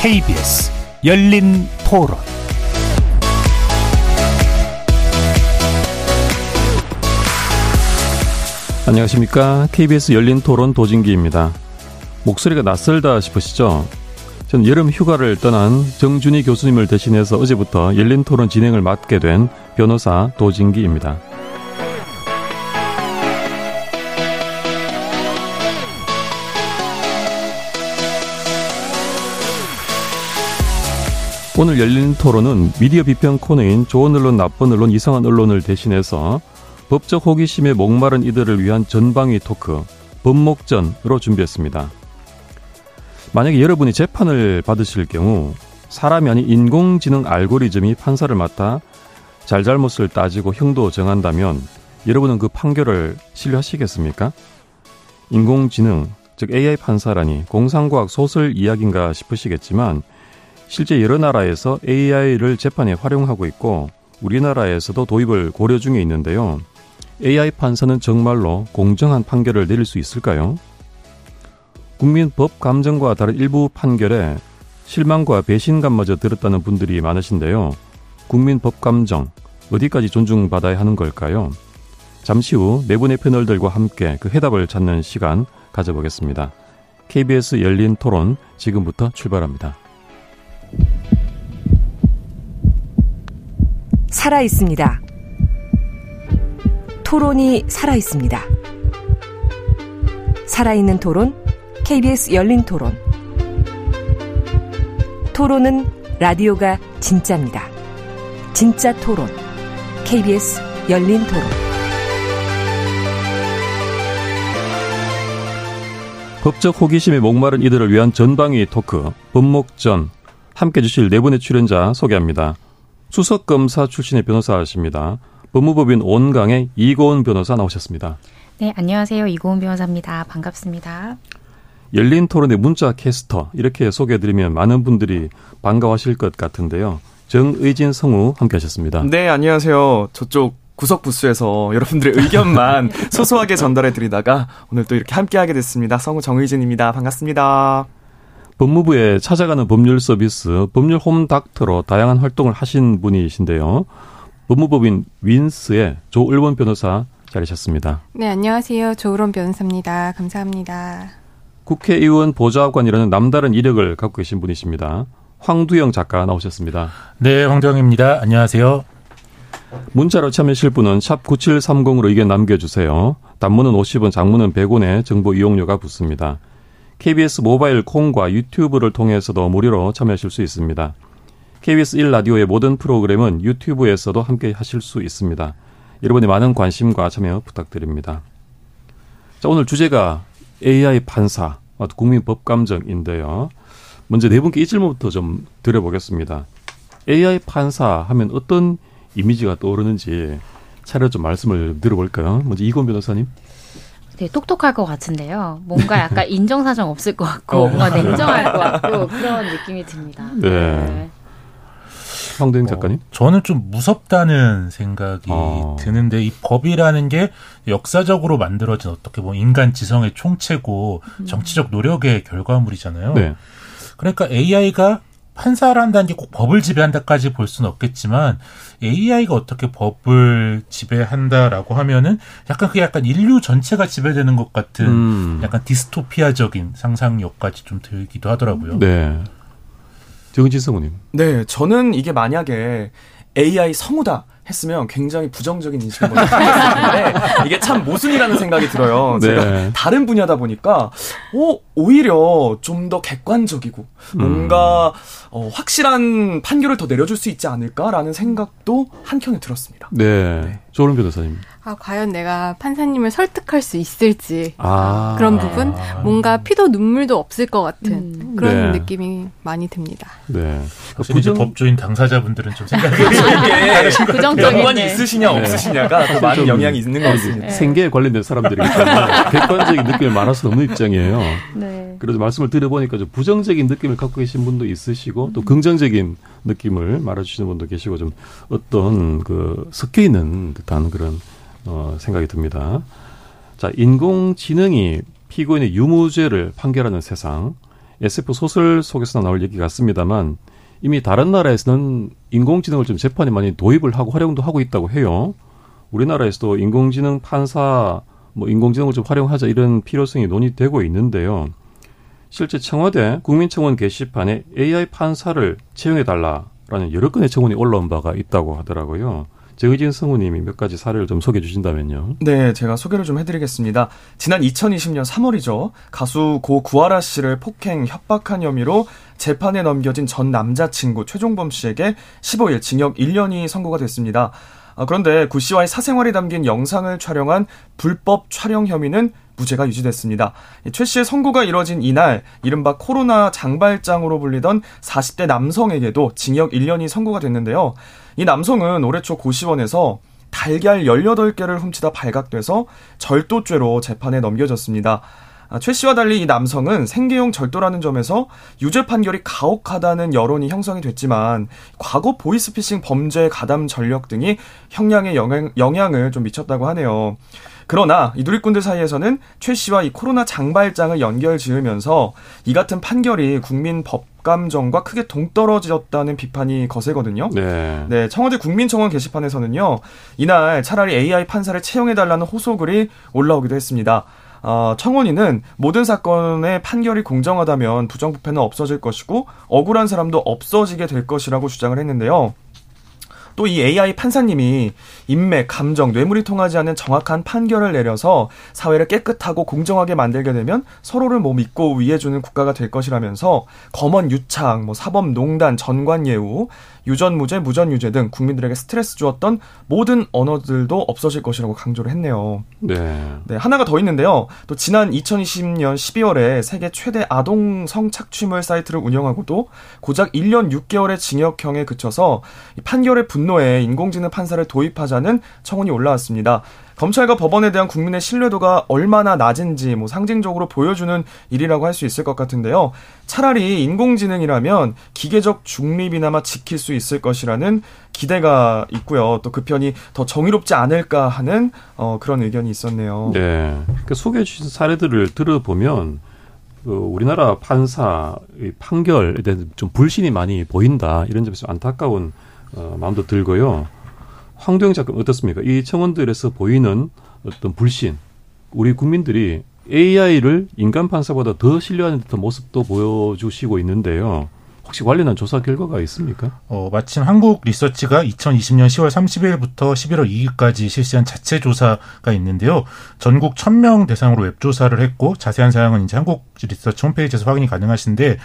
KBS 열린토론 안녕하십니까. KBS 열린토론 도진기입니다. 목소리가 낯설다 싶으시죠? 전 여름 휴가를 떠난 정준희 교수님을 대신해서 어제부터 열린토론 진행을 맡게 된 변호사 도진기입니다. 오늘 열린토론은 미디어 비평 코너인 좋은 언론, 나쁜 언론, 이상한 언론을 대신해서 법적 호기심에 목마른 이들을 위한 전방위 토크, 법.목.전으로 준비했습니다. 만약에 여러분이 재판을 받으실 경우 사람이 아닌 인공지능 알고리즘이 판사를 맡아 잘잘못을 따지고 형도 정한다면 여러분은 그 판결을 신뢰하시겠습니까? 인공지능, 즉 AI 판사라니 공상과학 소설 이야기인가 싶으시겠지만 실제 여러 나라에서 AI를 재판에 활용하고 있고 우리나라에서도 도입을 고려 중에 있는데요. AI 판사는 정말로 공정한 판결을 내릴 수 있을까요? 국민 법 감정과 다른 일부 판결에 실망과 배신감마저 들었다는 분들이 많으신데요. 국민 법 감정, 어디까지 존중받아야 하는 걸까요? 잠시 후 네 분의 패널들과 함께 그 해답을 찾는 시간 가져보겠습니다. KBS 열린 토론 지금부터 출발합니다. 살아있습니다. 토론이 살아있습니다. 살아있는 토론, KBS 열린 토론. 토론은 라디오가 진짜입니다. 진짜 토론. KBS 열린 토론. 법적 호기심에 목마른 이들을 위한 전방위 토크, 법.목.전. 함께 주실 네 분의 출연자 소개합니다. 수석검사 출신의 변호사십니다. 법무법인 온강의 이고은 변호사 나오셨습니다. 네, 안녕하세요. 이고은 변호사입니다. 반갑습니다. 열린토론의 문자캐스터 이렇게 소개해드리면 많은 분들이 반가워하실 것 같은데요. 정의진 성우 함께하셨습니다. 네, 안녕하세요. 저쪽 구석부스에서 여러분들의 의견만 소소하게 전달해드리다가 오늘 또 이렇게 함께하게 됐습니다. 성우 정의진입니다. 반갑습니다. 법무부에 찾아가는 법률 서비스, 법률 홈닥터로 다양한 활동을 하신 분이신데요. 법무법인 윈스의 조을원 변호사 자리셨습니다. 네, 안녕하세요. 조을원 변호사입니다. 감사합니다. 국회의원 보좌관이라는 남다른 이력을 갖고 계신 분이십니다. 황두영 작가 나오셨습니다. 네, 황두영입니다. 안녕하세요. 문자로 참여하실 분은 샵 9730으로 의견 남겨주세요. 단문은 50원, 장문은 100원에 정보 이용료가 붙습니다. KBS 모바일 콩과 유튜브를 통해서도 무료로 참여하실 수 있습니다. KBS 1라디오의 모든 프로그램은 유튜브에서도 함께 하실 수 있습니다. 여러분의 많은 관심과 참여 부탁드립니다. 자, 오늘 주제가 AI 판사, 국민 법감정인데요. 먼저 네 분께 이 질문부터 좀 드려보겠습니다. AI 판사 하면 어떤 이미지가 떠오르는지 차례로 좀 말씀을 드려볼까요? 먼저 이건 변호사님. 되게 똑똑할 것 같은데요. 뭔가 약간 인정사정 없을 것 같고 뭔가 냉정할 것 같고 그런 느낌이 듭니다. 네. 황대행 작가님? 저는 좀 무섭다는 생각이 드는데 이 법이라는 게 역사적으로 만들어진 어떻게 보면 인간 지성의 총체고 정치적 노력의 결과물이잖아요. 네. 그러니까 AI가 판사를 한다는 게 꼭 법을 지배한다까지 볼 수는 없겠지만 AI가 어떻게 법을 지배한다라고 하면은 약간 그게 약간 인류 전체가 지배되는 것 같은 약간 디스토피아적인 상상력까지 좀 들기도 하더라고요. 네. 정진 성우님. 네, 저는 이게 만약에 AI 성우다 했으면 굉장히 부정적인 인식을 먼저 했었는데 이게 참 모순이라는 생각이 들어요. 제가 네. 다른 분야다 보니까 오히려 좀 더 객관적이고 뭔가 확실한 판결을 더 내려줄 수 있지 않을까라는 생각도 한켠에 들었습니다. 네, 네. 조은 변호사님. 과연 내가 판사님을 설득할 수 있을지 그런 부분 뭔가 피도 눈물도 없을 것 같은 그런 네. 느낌이 많이 듭니다. 네. 부정 법조인 당사자분들은 좀 생각이 연관이 있으시냐 네. 없으시냐가 더 많은 영향이 있는 것 같습니다. 네. 생계에 관련된 사람들이기 때문에 객관적인 느낌을 말할 수 없는 입장이에요. 네. 그래서 말씀을 드려보니까 좀 부정적인 느낌을 갖고 계신 분도 있으시고 또 긍정적인 느낌을 말해주시는 분도 계시고 좀 어떤 그 섞여 있는 듯한 그런 생각이 듭니다. 자, 인공지능이 피고인의 유무죄를 판결하는 세상, SF 소설 속에서 나올 얘기 같습니다만 이미 다른 나라에서는 인공지능을 좀 재판에 많이 도입을 하고 활용도 하고 있다고 해요. 우리나라에서도 인공지능 판사, 뭐 인공지능을 좀 활용하자 이런 필요성이 논의되고 있는데요. 실제 청와대 국민청원 게시판에 AI 판사를 채용해달라라는 여러 건의 청원이 올라온 바가 있다고 하더라고요. 정의진 성우님이 몇 가지 사례를 좀 소개해 주신다면요. 네, 제가 소개를 좀 해드리겠습니다. 지난 2020년 3월이죠. 가수 고 구하라 씨를 폭행, 협박한 혐의로 재판에 넘겨진 전 남자친구 최종범 씨에게 15일 징역 1년이 선고가 됐습니다. 그런데 구 씨와의 사생활이 담긴 영상을 촬영한 불법 촬영 혐의는 무죄가 유지됐습니다. 최 씨의 선고가 이뤄진 이날 이른바 코로나 장발장으로 불리던 40대 남성에게도 징역 1년이 선고가 됐는데요. 이 남성은 올해 초 고시원에서 달걀 18개를 훔치다 발각돼서 절도죄로 재판에 넘겨졌습니다. 최 씨와 달리 이 남성은 생계형 절도라는 점에서 유죄 판결이 가혹하다는 여론이 형성이 됐지만 과거 보이스피싱 범죄 가담 전력 등이 형량에 영향을 좀 미쳤다고 하네요. 그러나 이 누리꾼들 사이에서는 최 씨와 이 코로나 장발장을 연결 지으면서 이 같은 판결이 국민 법감정과 크게 동떨어졌다는 비판이 거세거든요. 네, 청와대 국민청원 게시판에서는요. 이날 차라리 AI 판사를 채용해달라는 호소글이 올라오기도 했습니다. 청원인은 모든 사건의 판결이 공정하다면 부정부패는 없어질 것이고 억울한 사람도 없어지게 될 것이라고 주장을 했는데요. 또 이 AI 판사님이 인맥, 감정, 뇌물이 통하지 않는 정확한 판결을 내려서 사회를 깨끗하고 공정하게 만들게 되면 서로를 뭐 믿고 위해주는 국가가 될 것이라면서 검언 유착, 뭐 사법농단, 전관예우, 유전무죄, 무전유죄 등 국민들에게 스트레스 주었던 모든 언어들도 없어질 것이라고 강조를 했네요. 네, 하나가 더 있는데요. 또 지난 2020년 12월에 세계 최대 아동 성착취물 사이트를 운영하고도 고작 1년 6개월의 징역형에 그쳐서 판결의 분노에 인공지능 판사를 도입하자는 청원이 올라왔습니다. 검찰과 법원에 대한 국민의 신뢰도가 얼마나 낮은지 뭐 상징적으로 보여주는 일이라고 할 수 있을 것 같은데요. 차라리 인공지능이라면 기계적 중립이나마 지킬 수 있을 것이라는 기대가 있고요. 또 그 편이 더 정의롭지 않을까 하는 그런 의견이 있었네요. 네, 그러니까 소개해 주신 사례들을 들어보면 우리나라 판사의 판결에 대한 좀 불신이 많이 보인다. 이런 점에서 안타까운 마음도 들고요. 황두영 작가 어떻습니까? 이 청원들에서 보이는 어떤 불신, 우리 국민들이 AI를 인간 판사보다 더 신뢰하는 듯한 모습도 보여주시고 있는데요. 혹시 관련한 조사 결과가 있습니까? 마침 한국리서치가 2020년 10월 30일부터 11월 2일까지 실시한 자체 조사가 있는데요. 전국 1000명 대상으로 웹조사를 했고 자세한 사항은 이제 한국리서치 홈페이지에서 확인이 가능하신데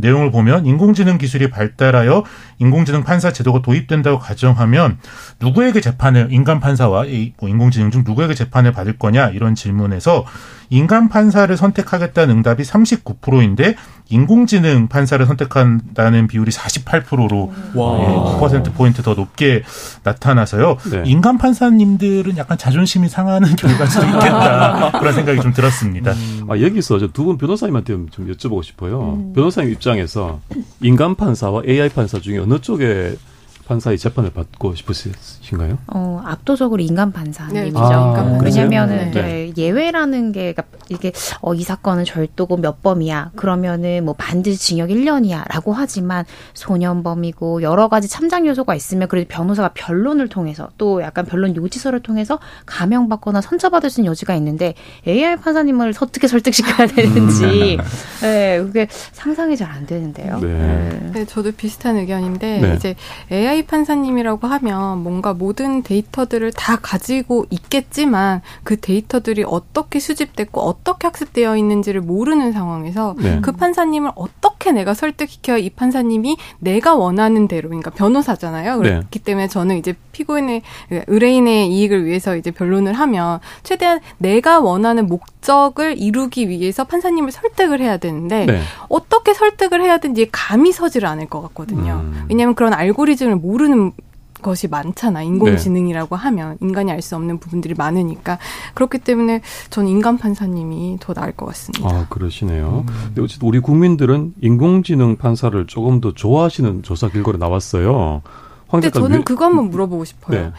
내용을 보면 인공지능 기술이 발달하여 인공지능 판사 제도가 도입된다고 가정하면 누구에게 재판을 인간 판사와 인공지능 중 누구에게 재판을 받을 거냐 이런 질문에서 인간 판사를 선택하겠다는 응답이 39%인데 인공지능 판사를 선택한다는 비율이 48%로 9%포인트 더 높게 나타나서요. 네. 인간 판사님들은 약간 자존심이 상하는 결과일 수도 있겠다. 그런 생각이 좀 들었습니다. 여기서 두 분 변호사님한테 좀 여쭤보고 싶어요. 변호사님 입장에서 인간 판사와 AI 판사 중에 어느 쪽에 판사의 재판을 받고 싶으신가요? 압도적으로 인간 판사님이죠. 왜냐면은 예외라는 게 그러니까 이게 이 사건은 절도고 몇 범이야. 그러면은 뭐 반드시 징역 1년이야라고 하지만 소년범이고 여러 가지 참작 요소가 있으면 그래도 변호사가 변론을 통해서 또 약간 변론 요지서를 통해서 감형받거나 선처받을 수 있는 여지가 있는데 AI 판사님을 어떻게 설득시켜야 되는지 네, 그게 상상이 잘 안 되는데요. 네, 저도 비슷한 의견인데 이제 AI 판사님이라고 하면 뭔가 모든 데이터들을 다 가지고 있겠지만 그 데이터들이 어떻게 수집됐고 어떻게 학습되어 있는지를 모르는 상황에서 그 판사님을 어떻게 내가 설득시켜야 이 판사님이 내가 원하는 대로 그러니까 변호사잖아요. 그렇기 때문에 저는 이제 피고인의 의뢰인의 이익을 위해서 이제 변론을 하면 최대한 내가 원하는 목적을 이루기 위해서 판사님을 설득을 해야 되는데 어떻게 설득을 해야 되는지 감이 서질 않을 것 같거든요. 왜냐하면 그런 알고리즘을 모르는 것이 많잖아. 인공지능이라고 하면 인간이 알 수 없는 부분들이 많으니까 그렇기 때문에 저는 인간 판사님이 더 나을 것 같습니다. 그러시네요. 근데 어쨌든 우리 국민들은 인공지능 판사를 조금 더 좋아하시는 조사 결과로 나왔어요. 근데 저는 그거 한번 물어보고 싶어요.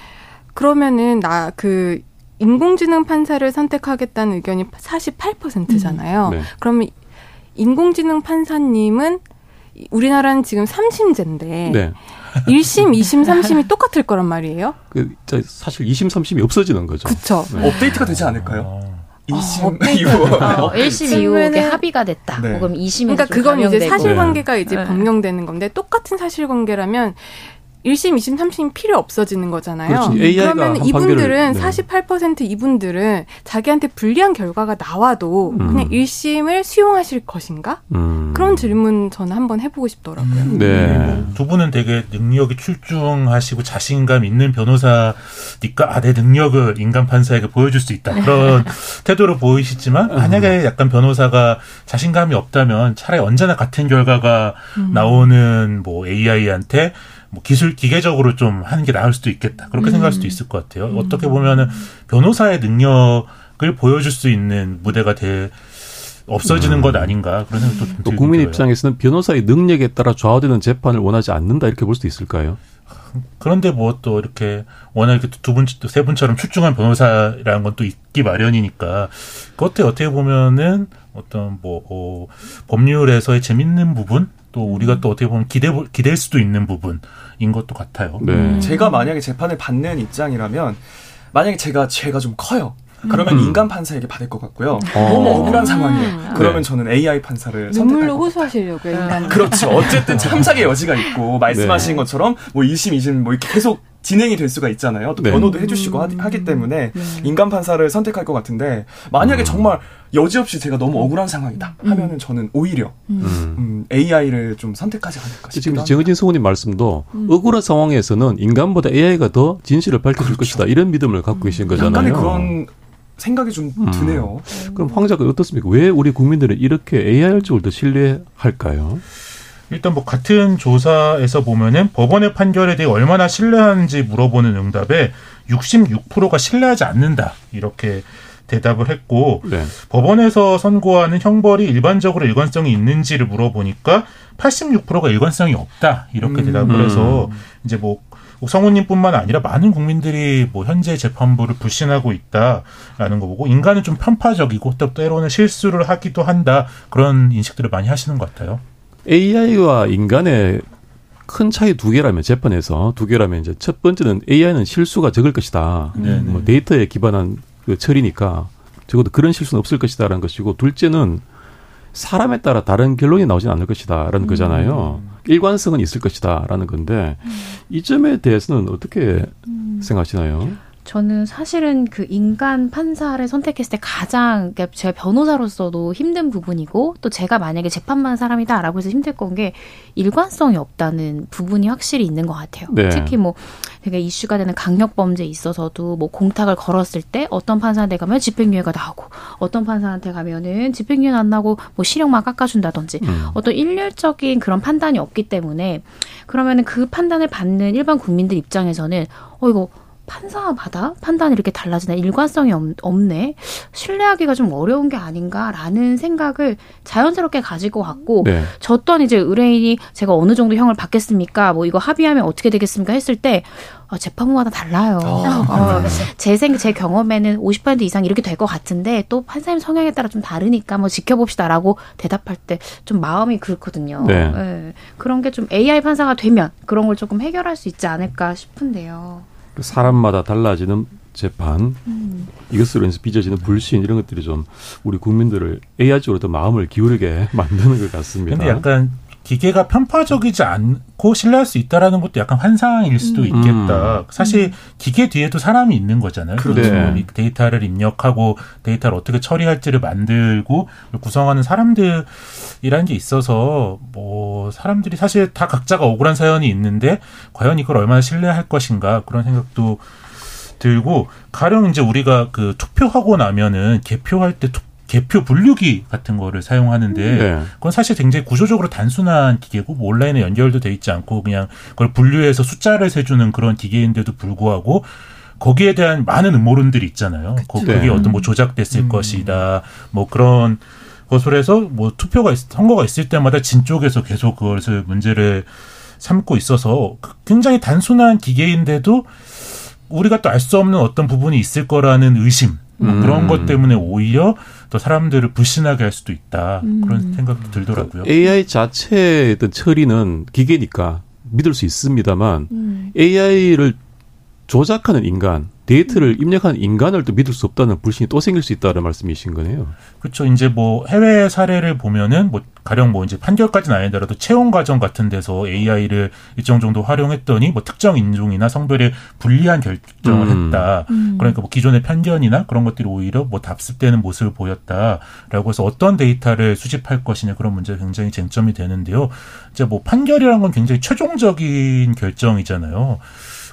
그러면은 인공지능 판사를 선택하겠다는 의견이 48%잖아요. 그러면 인공지능 판사님은 우리나라는 지금 3심제인데 네. 1심, 2심, 3심이 똑같을 거란 말이에요. 사실 2심, 3심이 없어지는 거죠. 그렇죠. 네. 업데이트가 되지 않을까요? 1심 이후. 1심 이후에 합의가 됐다. 네. 그럼 2심. 그러니까 그건 이제 사실관계가 네. 이제 변경되는 건데 똑같은 사실관계라면 1심, 2심, 3심이 필요 없어지는 거잖아요. 그러면 이분들은, 네. 48% 이분들은 자기한테 불리한 결과가 나와도 그냥 1심을 수용하실 것인가? 그런 질문 저는 한번 해보고 싶더라고요. 네. 두 분은 되게 능력이 출중하시고 자신감 있는 변호사니까, 아, 내 능력을 인간 판사에게 보여줄 수 있다. 그런 태도로 보이시지만, 만약에 약간 변호사가 자신감이 없다면 차라리 언제나 같은 결과가 나오는 뭐 AI한테 뭐 기술 기계적으로 좀 하는 게 나을 수도 있겠다. 그렇게 생각할 수도 있을 것 같아요. 어떻게 보면은 변호사의 능력을 보여줄 수 있는 무대가 없어지는 것 아닌가 그런 생각도 좀 들고요. 국민 입장에서는 변호사의 능력에 따라 좌우되는 재판을 원하지 않는다 이렇게 볼 수도 있을까요? 그런데 뭐 또 이렇게 워낙 두 분, 세 분처럼 출중한 변호사라는 건 또 있기 마련이니까 그것도 어떻게 보면은 어떤 뭐 법률에서의 재밌는 부분. 또 우리가 또 어떻게 보면 기댈 수도 있는 부분인 것도 같아요. 네. 제가 만약에 재판을 받는 입장이라면 만약에 죄가 좀 커요. 그러면 인간 판사에게 받을 것 같고요. 너무 억울한 상황이에요. 그러면 네. 저는 AI 판사를 선택할 것 같아요. 눈물로 호소하시려고요. 인간. 그렇죠. 어쨌든 참작의 여지가 있고 말씀하신 네. 것처럼 뭐 2심, 2심 뭐 이렇게 계속 진행이 될 수가 있잖아요. 또 네. 변호도 해주시고 하기 때문에 인간 판사를 선택할 것 같은데 만약에 정말 여지없이 제가 너무 억울한 상황이다 하면은 저는 오히려 AI를 좀 선택하지 않을까 싶기도 합니다. 지금 정의진 성우님 말씀도 억울한 상황에서는 인간보다 AI가 더 진실을 밝혀줄 것이다 이런 믿음을 갖고 계신 거잖아요. 약간의 그런 생각이 좀 드네요. 그럼 황 작가 어떻습니까? 왜 우리 국민들은 이렇게 AI를 쪽을 더 신뢰할까요? 일단 뭐 같은 조사에서 보면은 법원의 판결에 대해 얼마나 신뢰하는지 물어보는 응답에 66%가 신뢰하지 않는다 이렇게 대답을 했고 네. 법원에서 선고하는 형벌이 일반적으로 일관성이 있는지를 물어보니까 86%가 일관성이 없다 이렇게 대답을 해서 이제 뭐 성우님뿐만 아니라 많은 국민들이 뭐 현재 재판부를 불신하고 있다라는 거 보고 인간은 좀 편파적이고 또 때로는 실수를 하기도 한다 그런 인식들을 많이 하시는 것 같아요. AI와 인간의 큰 차이 두 개라면 이제 첫 번째는 AI는 실수가 적을 것이다. 뭐 데이터에 기반한 그 처리니까 적어도 그런 실수는 없을 것이다라는 것이고 둘째는 사람에 따라 다른 결론이 나오진 않을 것이다라는 거잖아요. 일관성은 있을 것이다라는 건데 이 점에 대해서는 어떻게 생각하시나요? 저는 사실은 그 인간 판사를 선택했을 때 가장 그러니까 제 변호사로서도 힘든 부분이고 또 제가 만약에 재판만 사람이다라고 해서 힘들 건 게 일관성이 없다는 부분이 확실히 있는 것 같아요. 네. 특히 뭐 되게 이슈가 되는 강력범죄에 있어서도 뭐 공탁을 걸었을 때 어떤 판사한테 가면 집행유예가 나오고 어떤 판사한테 가면은 집행유예는 안 나고 뭐 실형만 깎아준다든지 어떤 일률적인 그런 판단이 없기 때문에 그러면은 그 판단을 받는 일반 국민들 입장에서는 이거 판사마다 판단이 이렇게 달라지나 일관성이 없네 신뢰하기가 좀 어려운 게 아닌가라는 생각을 자연스럽게 가지고 왔고 네. 저 또한 이제 의뢰인이 제가 어느 정도 형을 받겠습니까 뭐 이거 합의하면 어떻게 되겠습니까 했을 때 재판부마다 달라요. 제 경험에는 50% 이상 이렇게 될 것 같은데 또 판사님 성향에 따라 좀 다르니까 뭐 지켜봅시다라고 대답할 때 좀 마음이 그렇거든요. 네. 네. 그런 게 좀 AI 판사가 되면 그런 걸 조금 해결할 수 있지 않을까 싶은데요. 사람마다 달라지는 재판, 이것으로 인해서 빚어지는 불신 이런 것들이 좀 우리 국민들을 AI 쪽으로 더 마음을 기울이게 만드는 것 같습니다. 근데 약간 기계가 편파적이지 않고 신뢰할 수 있다라는 것도 약간 환상일 수도 있겠다. 사실 기계 뒤에도 사람이 있는 거잖아요. 그렇죠. 데이터를 입력하고 데이터를 어떻게 처리할지를 만들고 구성하는 사람들이라는 게 있어서 뭐 사람들이 사실 다 각자가 억울한 사연이 있는데 과연 이걸 얼마나 신뢰할 것인가 그런 생각도 들고 가령 이제 우리가 그 투표하고 나면은 개표할 때 개표 분류기 같은 거를 사용하는데 네. 그건 사실 굉장히 구조적으로 단순한 기계고 뭐 온라인에 연결도 돼 있지 않고 그냥 그걸 분류해서 숫자를 세주는 그런 기계인데도 불구하고 거기에 대한 많은 음모론들이 있잖아요. 그쵸. 그게 네. 어떤 뭐 조작됐을 것이다. 뭐 그런 것으로 해서 뭐 선거가 있을 때마다 진 쪽에서 계속 그것을 문제를 삼고 있어서 굉장히 단순한 기계인데도 우리가 또 알 수 없는 어떤 부분이 있을 거라는 의심. 그런 것 때문에 오히려 더 사람들을 불신하게 할 수도 있다. 그런 생각도 들더라고요. AI 자체의 어떤 처리는 기계니까 믿을 수 있습니다만 AI를 조작하는 인간, 데이터를 입력하는 인간을 또 믿을 수 없다는 불신이 또 생길 수 있다는 말씀이신 거네요. 그렇죠. 이제 뭐 해외 사례를 보면은 뭐 가령 뭐 이제 판결까지는 아니더라도 채용 과정 같은 데서 AI를 일정 정도 활용했더니 뭐 특정 인종이나 성별에 불리한 결정을 했다. 그러니까 뭐 기존의 편견이나 그런 것들이 오히려 뭐 답습되는 모습을 보였다라고 해서 어떤 데이터를 수집할 것이냐 그런 문제가 굉장히 쟁점이 되는데요. 이제 뭐 판결이라는 건 굉장히 최종적인 결정이잖아요.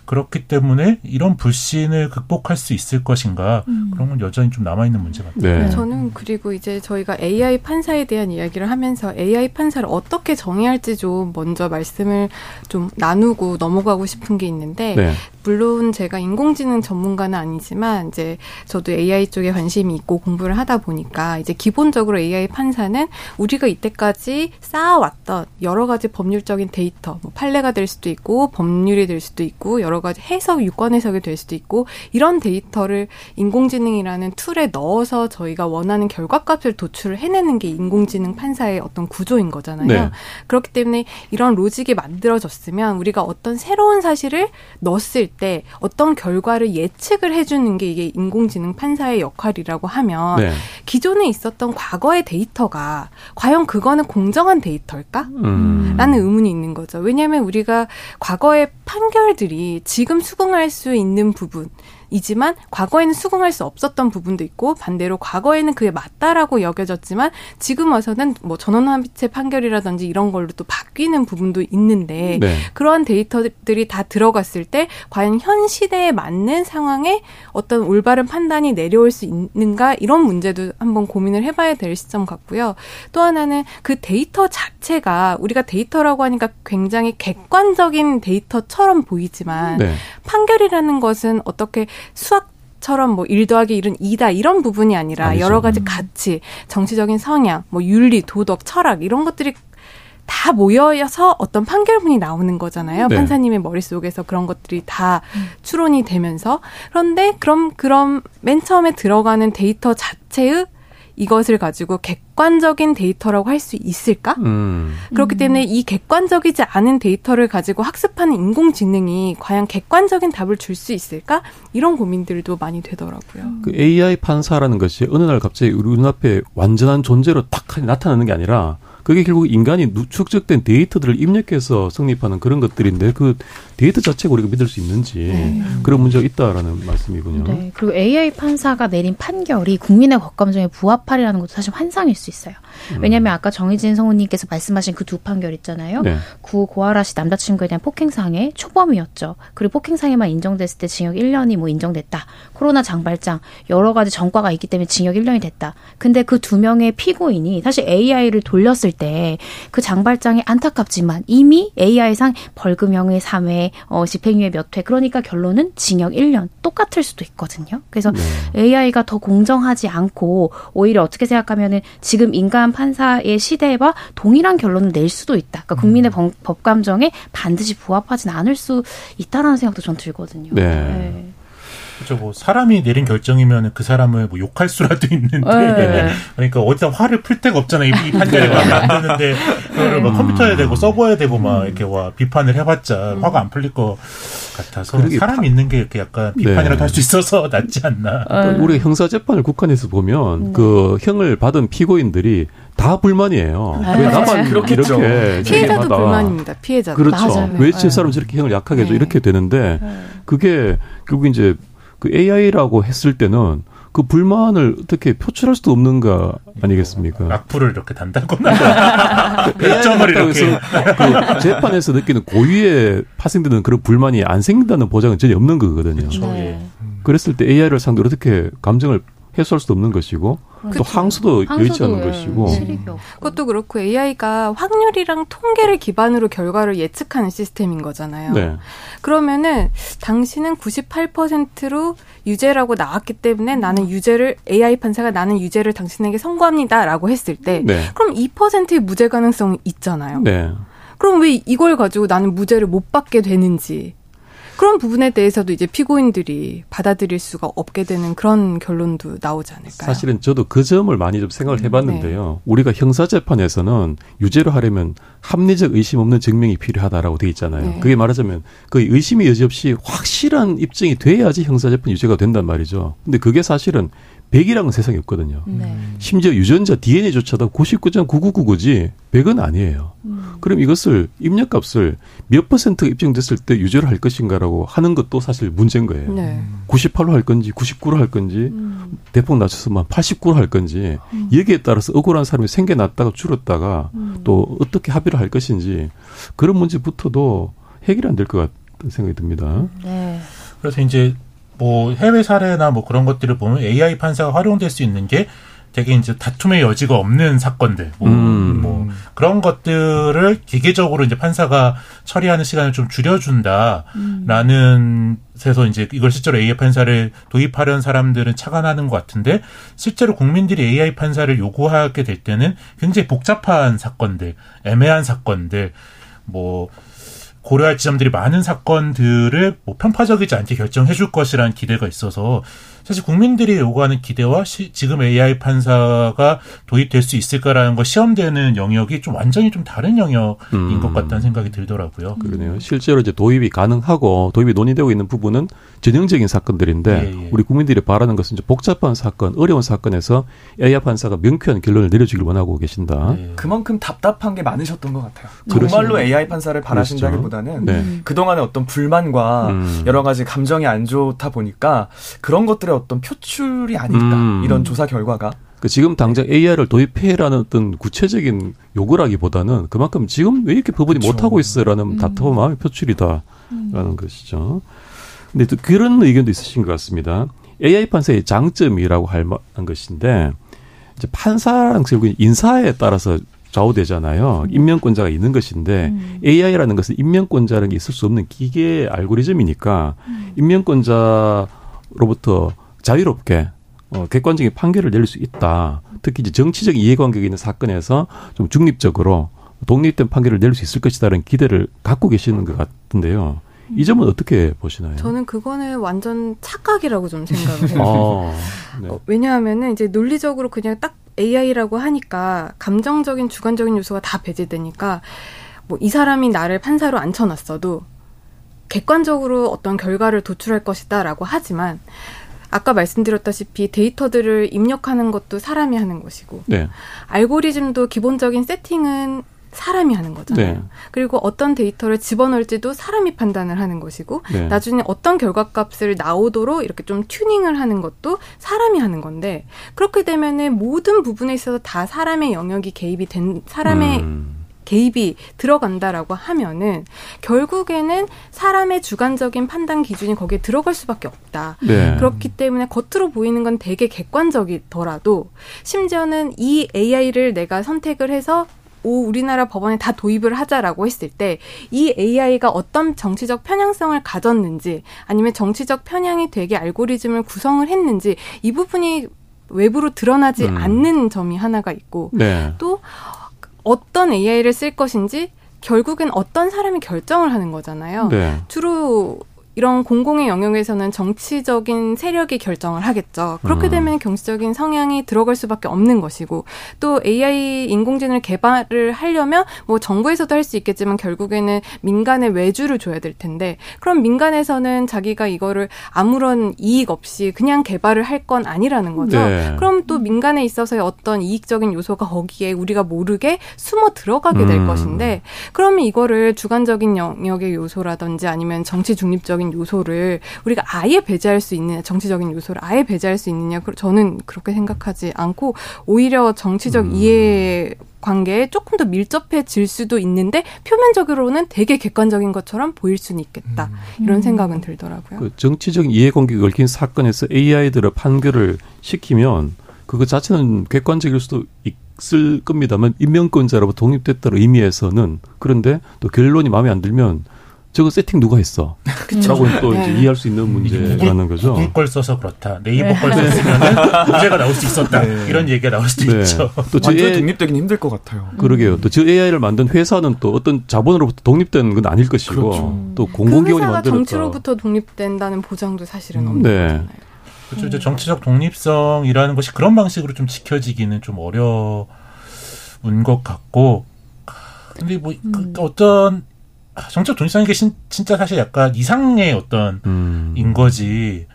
그렇기 때문에 이런 불신을 극복할 수 있을 것인가 그런 건 여전히 좀 남아있는 문제 같아요. 네. 저는 그리고 이제 저희가 AI 판사에 대한 이야기를 하면서 AI 판사를 어떻게 정의할지 좀 먼저 말씀을 좀 나누고 넘어가고 싶은 게 있는데 네. 물론 제가 인공지능 전문가는 아니지만 이제 저도 AI 쪽에 관심이 있고 공부를 하다 보니까 이제 기본적으로 AI 판사는 우리가 이때까지 쌓아왔던 여러 가지 법률적인 데이터, 뭐 판례가 될 수도 있고 법률이 될 수도 있고 여러 가지 해석, 유권 해석이 될 수도 있고 이런 데이터를 인공지능이라는 툴에 넣어서 저희가 원하는 결과값을 도출을 해내는 게 인공지능 판사의 어떤 구조인 거잖아요. 네. 그렇기 때문에 이런 로직이 만들어졌으면 우리가 어떤 새로운 사실을 넣었을 때 어떤 결과를 예측을 해주는 게 이게 인공지능 판사의 역할이라고 하면 네. 기존에 있었던 과거의 데이터가 과연 그거는 공정한 데이터일까? 라는 의문이 있는 거죠. 왜냐하면 우리가 과거의 판결들이 지금 수긍할 수 있는 부분이지만 과거에는 수긍할 수 없었던 부분도 있고 반대로 과거에는 그게 맞다라고 여겨졌지만 지금 와서는 뭐 전원합의체 판결이라든지 이런 걸로 또 바뀌는 부분도 있는데 네. 그러한 데이터들이 다 들어갔을 때 과연 현 시대에 맞는 상황에 어떤 올바른 판단이 내려올 수 있는가 이런 문제도 한번 고민을 해봐야 될 시점 같고요. 또 하나는 그 데이터 자체가 우리가 데이터라고 하니까 굉장히 객관적인 데이터처럼 보이지만 네. 판결이라는 것은 어떻게 수학처럼 뭐 1 더하기 1은 2다 이런 부분이 아니라 아니죠. 여러 가지 가치, 정치적인 성향, 뭐 윤리, 도덕, 철학 이런 것들이 다 모여서 어떤 판결문이 나오는 거잖아요. 네. 판사님의 머릿속에서 그런 것들이 다 추론이 되면서 그런데 그럼 맨 처음에 들어가는 데이터 자체의 이것을 가지고 객관적인 데이터라고 할 수 있을까? 그렇기 때문에 이 객관적이지 않은 데이터를 가지고 학습하는 인공지능이 과연 객관적인 답을 줄 수 있을까? 이런 고민들도 많이 되더라고요. 그 AI 판사라는 것이 어느 날 갑자기 우리 눈앞에 완전한 존재로 딱 나타나는 게 아니라 그게 결국 인간이 축적된 데이터들을 입력해서 성립하는 그런 것들인데 그 데이터 자체가 우리가 믿을 수 있는지 그런 문제가 있다라는 말씀이군요. 네. 그리고 AI 판사가 내린 판결이 국민의 법감정에 부합하리라는 것도 사실 환상일 수 있어요. 왜냐하면 아까 정의진 성우님께서 말씀하신 그 두 판결 있잖아요. 네. 구하라 씨 남자친구에 대한 폭행상해 초범이었죠. 그리고 폭행상해만 인정됐을 때 징역 1년이 뭐 인정됐다. 코로나 장발장 여러 가지 전과가 있기 때문에 징역 1년이 됐다. 근데 그 두 명의 피고인이 사실 AI를 돌렸을 때 그 장발장이 안타깝지만 이미 AI상 벌금형의 3회, 집행유예 몇 회 그러니까 결론은 징역 1년 똑같을 수도 있거든요. 그래서 AI가 더 공정하지 않고 오히려 어떻게 생각하면은 지금 인간 판사의 시대와 동일한 결론을 낼 수도 있다. 그러니까 국민의 법감정에 반드시 부합하진 않을 수 있다라는 생각도 전 들거든요. 네. 네. 그렇죠. 뭐 사람이 내린 결정이면 그 사람을 뭐 욕할 수라도 있는데 네. 그러니까 어디다 화를 풀 데가 없잖아요. 이 판결이 막 안 되는데 그거를 막 컴퓨터에 대고 서버에 대고 막 이렇게 와 비판을 해봤자 화가 안 풀릴 것 같아서 사람 있는 게 이렇게 약간 비판이라도 네. 할 수 있어서 낫지 않나. 그러니까 우리 형사 재판을 국한해서 보면 그 형을 받은 피고인들이 다 불만이에요. 왜 나만 그렇겠죠. 이렇게 피해자도 불만입니다. 피해자도. 그렇죠. 왜 제 사람 저렇게 형을 약하게 해줘 이렇게 되는데 그게 결국 이제 그 AI라고 했을 때는 그 불만을 어떻게 표출할 수도 없는가 아니겠습니까? 악플을 이렇게 단다거나 결정을 이렇게 그 재판에서 느끼는 고유에 파생되는 그런 불만이 안 생긴다는 보장은 전혀 없는 거거든요. 그렇죠. 네. 그랬을 때 AI를 상대로 어떻게 감정을 해소할 수도 없는 것이고 그렇죠. 또 항소도 여의치 않은 것이고 그것도 그렇고 AI가 확률이랑 통계를 기반으로 결과를 예측하는 시스템인 거잖아요. 네. 그러면은 당신은 98%로 유죄라고 나왔기 때문에 나는 유죄를 AI 판사가 나는 유죄를 당신에게 선고합니다라고 했을 때 네. 그럼 2%의 무죄 가능성이 있잖아요. 네. 그럼 왜 이걸 가지고 나는 무죄를 못 받게 되는지 그런 부분에 대해서도 이제 피고인들이 받아들일 수가 없게 되는 그런 결론도 나오지 않을까요? 사실은 저도 그 점을 많이 좀 생각을 해봤는데요. 네. 우리가 형사재판에서는 유죄로 하려면 합리적 의심 없는 증명이 필요하다라고 되어 있잖아요. 네. 그게 말하자면 거의 의심의 여지 없이 확실한 입증이 돼야지 형사재판 유죄가 된단 말이죠. 근데 그게 사실은 100이라는 세상에 없거든요. 네. 심지어 유전자 DNA조차도 99.9999지 100은 아니에요. 그럼 이것을 입력값을 몇 퍼센트가 입증됐을 때 유죄를 할 것인가라고 하는 것도 사실 문제인 거예요. 네. 98로 할 건지 99로 할 건지 대폭 낮춰서 89로 할 건지 여기에 따라서 억울한 사람이 생겨났다가 줄었다가 또 어떻게 합의를 할 것인지 그런 문제부터도 해결이 안 될 것 같다는 생각이 듭니다. 네. 그래서 이제 해외 사례나 그런 것들을 보면 AI 판사가 활용될 수 있는 게 되게 이제 다툼의 여지가 없는 사건들, 그런 것들을 기계적으로 이제 판사가 처리하는 시간을 좀 줄여준다라는 데서 이제 이걸 실제로 AI 판사를 도입하려는 사람들은 착안하는 것 같은데 실제로 국민들이 AI 판사를 요구하게 될 때는 굉장히 복잡한 사건들, 애매한 사건들, 고려할 지점들이 많은 사건들을 편파적이지 않게 결정해 줄 것이라는 기대가 있어서 사실 국민들이 요구하는 기대와 지금 AI 판사가 도입될 수 있을까라는 거 시험되는 영역이 좀 완전히 좀 다른 영역인 것 같다는 생각이 들더라고요. 그러네요. 실제로 이제 도입이 가능하고 도입이 논의되고 있는 부분은 전형적인 사건들인데 예, 예. 우리 국민들이 바라는 것은 이제 복잡한 사건, 어려운 사건에서 AI 판사가 명쾌한 결론을 내려주길 원하고 계신다. 예. 그만큼 답답한 게 많으셨던 것 같아요. 정말로 AI 판사를 바라신다기보다 네. 그동안의 어떤 불만과 여러 가지 감정이 안 좋다 보니까 그런 것들의 어떤 표출이 아닐까 이런 조사 결과가 지금 당장 AI를 도입해라는 어떤 구체적인 요구라기보다는 그만큼 지금 왜 이렇게 법원이 그렇죠. 못하고 있어라는 답답한 마음의 표출이다라는 것이죠. 근데 또 그런 의견도 있으신 것 같습니다. AI 판사의 장점이라고 할 만한 것인데 이제 판사랑 결국 인사에 따라서 좌우되잖아요. 임명권자가 있는 것인데 AI라는 것은 임명권자라는 게 있을 수 없는 기계의 알고리즘이니까 임명권자로부터 자유롭게 객관적인 판결을 내릴 수 있다. 특히 이제 정치적 이해관계가 있는 사건에서 좀 중립적으로 독립된 판결을 내릴 수 있을 것이다라는 기대를 갖고 계시는 것 같은데요. 이 점은 어떻게 보시나요? 저는 그거는 완전 착각이라고 좀 생각을 해요. 네. 왜냐하면은 이제 논리적으로 그냥 딱 AI라고 하니까 감정적인 주관적인 요소가 다 배제되니까 이 사람이 나를 판사로 앉혀놨어도 객관적으로 어떤 결과를 도출할 것이다라고 하지만 아까 말씀드렸다시피 데이터들을 입력하는 것도 사람이 하는 것이고 네. 알고리즘도 기본적인 세팅은 사람이 하는 거잖아요. 네. 그리고 어떤 데이터를 집어넣을지도 사람이 판단을 하는 것이고 네. 나중에 어떤 결과값을 나오도록 이렇게 좀 튜닝을 하는 것도 사람이 하는 건데 그렇게 되면은 모든 부분에 있어서 다 사람의 영역이 개입이 된 사람의 개입이 들어간다라고 하면은 결국에는 사람의 주관적인 판단 기준이 거기에 들어갈 수밖에 없다. 네. 그렇기 때문에 겉으로 보이는 건 되게 객관적이더라도 심지어는 이 AI를 내가 선택을 해서 우리나라 법원에 다 도입을 하자라고 했을 때 이 AI가 어떤 정치적 편향성을 가졌는지 아니면 정치적 편향이 되게 알고리즘을 구성을 했는지 이 부분이 외부로 드러나지 않는 점이 하나가 있고 네. 또 어떤 AI를 쓸 것인지 결국엔 어떤 사람이 결정을 하는 거잖아요. 네. 주로 이런 공공의 영역에서는 정치적인 세력이 결정을 하겠죠. 그렇게 되면 정치적인 성향이 들어갈 수밖에 없는 것이고 또 AI 인공지능을 개발을 하려면 정부에서도 할 수 있겠지만 결국에는 민간의 외주를 줘야 될 텐데 그럼 민간에서는 자기가 이거를 아무런 이익 없이 그냥 개발을 할 건 아니라는 거죠. 네. 그럼 또 민간에 있어서의 어떤 이익적인 요소가 거기에 우리가 모르게 숨어 들어가게 될 것인데 그러면 이거를 주관적인 영역의 요소라든지 아니면 정치 중립적인 요소를 우리가 아예 배제할 수 있느냐 정치적인 요소를 아예 배제할 수 있느냐 저는 그렇게 생각하지 않고 오히려 정치적 이해관계에 조금 더 밀접해질 수도 있는데 표면적으로는 되게 객관적인 것처럼 보일 수는 있겠다 이런 생각은 들더라고요. 그 정치적 이해관계가 얽힌 사건에서 AI들의 판결을 시키면 그것 자체는 객관적일 수도 있을 겁니다만 임명권자로부터 독립됐다는 의미에서는 그런데 또 결론이 마음에 안 들면 저거 세팅 누가 했어? 라고 또 이제 이해할 수 있는 문제라는 거죠. 구글 걸 써서 그렇다. 네이버 걸 썼으면 문제가 나올 수 있었다. 이런 얘기가 나올 수도 있죠. 또 완전히 독립되긴 힘들 것 같아요. 그러게요. 또 저 AI를 만든 회사는 또 어떤 자본으로부터 독립된 건 아닐 것이고 그렇죠. 또 공공기관이 만들었다. 그 회사가 정치로부터 독립된다는 보장도 사실은 없는 거잖아요. 그렇죠. 이제 정치적 독립성이라는 것이 그런 방식으로 좀 지켜지기는 좀 어려운 것 같고 근데 뭐 어떤 정치적 독립성이 진짜 사실 약간 이상의 어떤 인 거지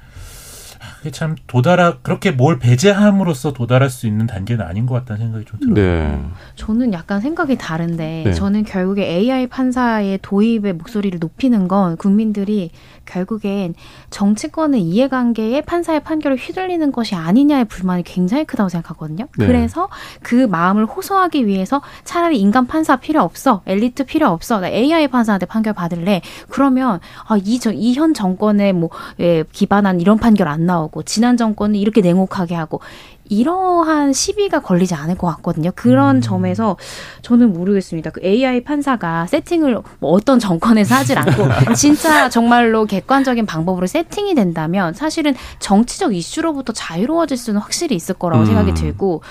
그게 참 그렇게 뭘 배제함으로써 도달할 수 있는 단계는 아닌 것 같다는 생각이 좀 들어요. 네. 저는 약간 생각이 다른데 저는 결국에 AI 판사의 도입의 목소리를 높이는 건 국민들이 결국엔 정치권의 이해관계에 판사의 판결을 휘둘리는 것이 아니냐의 불만이 굉장히 크다고 생각하거든요. 네. 그래서 그 마음을 호소하기 위해서 차라리 인간 판사 필요 없어. 엘리트 필요 없어. 나 AI 판사한테 판결 받을래. 그러면 이 현 정권에 기반한 이런 판결 안 나오고 지난 정권은 이렇게 냉혹하게 하고 이러한 시비가 걸리지 않을 것 같거든요. 그런 점에서 저는 모르겠습니다. 그 AI 판사가 세팅을 어떤 정권에서 하질 않고 진짜 정말로 객관적인 방법으로 세팅이 된다면 사실은 정치적 이슈로부터 자유로워질 수는 확실히 있을 거라고 생각이 들고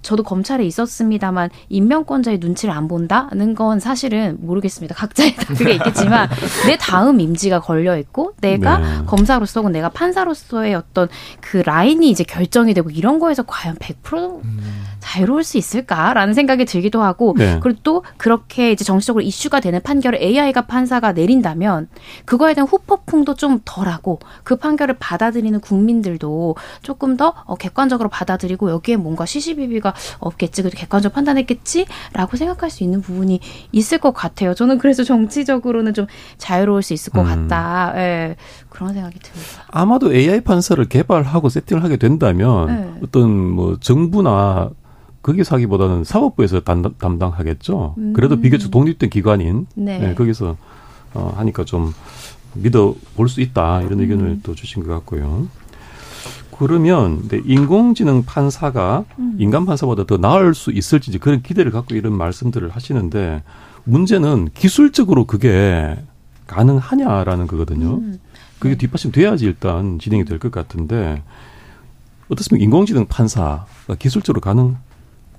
저도 검찰에 있었습니다만 임명권자의 눈치를 안 본다는 건 사실은 모르겠습니다. 각자의 그게 있겠지만 내 다음 임기가 걸려 있고 내가 검사로서 혹은 내가 판사로서의 어떤 그 라인이 이제 결정이 되고 이런 거에서 과연 100% 자유로울 수 있을까라는 생각이 들기도 하고 그리고 또 그렇게 이제 정치적으로 이슈가 되는 판결을 AI가 판사가 내린다면 그거에 대한 후폭풍도 좀 덜하고 그 판결을 받아들이는 국민들도 조금 더 객관적으로 받아들이고 여기에 뭔가 시시비비가 없겠지, 그래도 객관적으로 판단했겠지라고 생각할 수 있는 부분이 있을 것 같아요. 저는 그래서 정치적으로는 좀 자유로울 수 있을 것 같다. 예, 그런 생각이 듭니다. 아마도 AI 판사를 개발하고 세팅을 하게 된다면 어떤 정부나 거기서 하기보다는 사법부에서 담당하겠죠. 그래도 비교적 독립된 기관인 거기서 하니까 좀 믿어볼 수 있다. 이런 의견을 또 주신 것 같고요. 그러면 인공지능 판사가 인간 판사보다 더 나을 수 있을지 그런 기대를 갖고 이런 말씀들을 하시는데 문제는 기술적으로 그게 가능하냐라는 거거든요. 그게 뒷받침 돼야지 일단 진행이 될 것 같은데 어떻습니까? 인공지능 판사가 기술적으로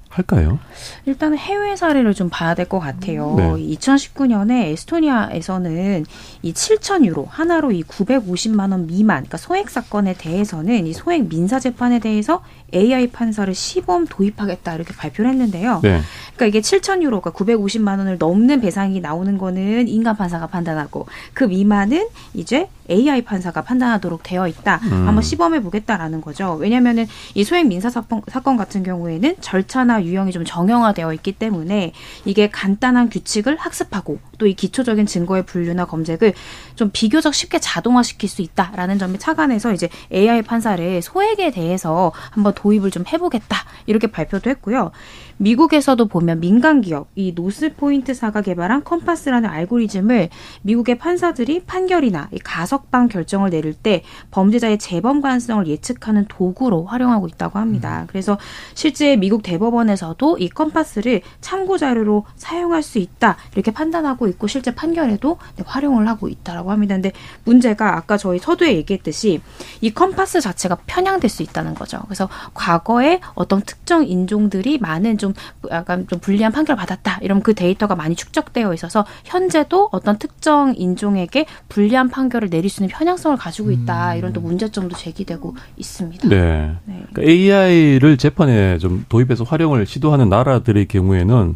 할까요? 일단 해외 사례를 좀 봐야 될 것 같아요. 2019년에 에스토니아에서는 이 7,000유로 하나로 이 950만 원 미만, 그러니까 소액 사건에 대해서는 이 소액 민사 재판에 대해서 AI 판사를 시범 도입하겠다 이렇게 발표를 했는데요. 그러니까 이게 7,000유로, 그러니까 950만 원을 넘는 배상이 나오는 거는 인간 판사가 판단하고 그 미만은 이제 AI 판사가 판단하도록 되어 있다. 한번 시범해 보겠다라는 거죠. 왜냐하면은 이 소액 민사 사건 같은 경우에는 절차나 유형이 좀 정형화되어 있기 때문에 이게 간단한 규칙을 학습하고 또 이 기초적인 증거의 분류나 검색을 좀 비교적 쉽게 자동화시킬 수 있다라는 점이 착안해서 이제 AI 판사를 소액에 대해서 한번 도입을 좀 해보겠다 이렇게 발표도 했고요. 미국에서도 보면 민간 기업 이 노스 포인트사가 개발한 컴파스라는 알고리즘을 미국의 판사들이 판결이나 이 가석방 결정을 내릴 때 범죄자의 재범 가능성을 예측하는 도구로 활용하고 있다고 합니다. 그래서 실제 미국 대법원에서도 이 컴파스를 참고 자료로 사용할 수 있다 이렇게 판단하고 있고 실제 판결에도 활용을 하고 있다라고 합니다. 근데 문제가 아까 저희 서두에 얘기했듯이 이 컴파스 자체가 편향될 수 있다는 거죠. 그래서 과거에 어떤 특정 인종들이 많은 좀 약간 좀 불리한 판결을 받았다. 이러면 그 데이터가 많이 축적되어 있어서 현재도 어떤 특정 인종에게 불리한 판결을 내릴 수 있는 편향성을 가지고 있다. 이런 또 문제점도 제기되고 있습니다. 그러니까 AI를 재판에 좀 도입해서 활용을 시도하는 나라들의 경우에는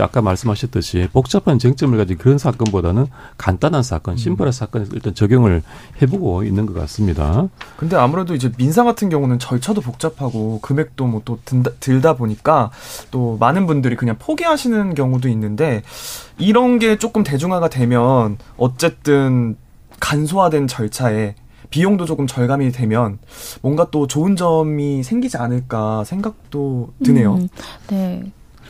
아까 말씀하셨듯이 복잡한 쟁점을 가진 그런 사건보다는 간단한 사건, 심플한 사건에서 일단 적용을 해보고 있는 것 같습니다. 근데 아무래도 이제 민사 같은 경우는 절차도 복잡하고 금액도 또 들다 보니까 또 많은 분들이 그냥 포기하시는 경우도 있는데 이런 게 조금 대중화가 되면 어쨌든 간소화된 절차에 비용도 조금 절감이 되면 뭔가 또 좋은 점이 생기지 않을까 생각도 드네요.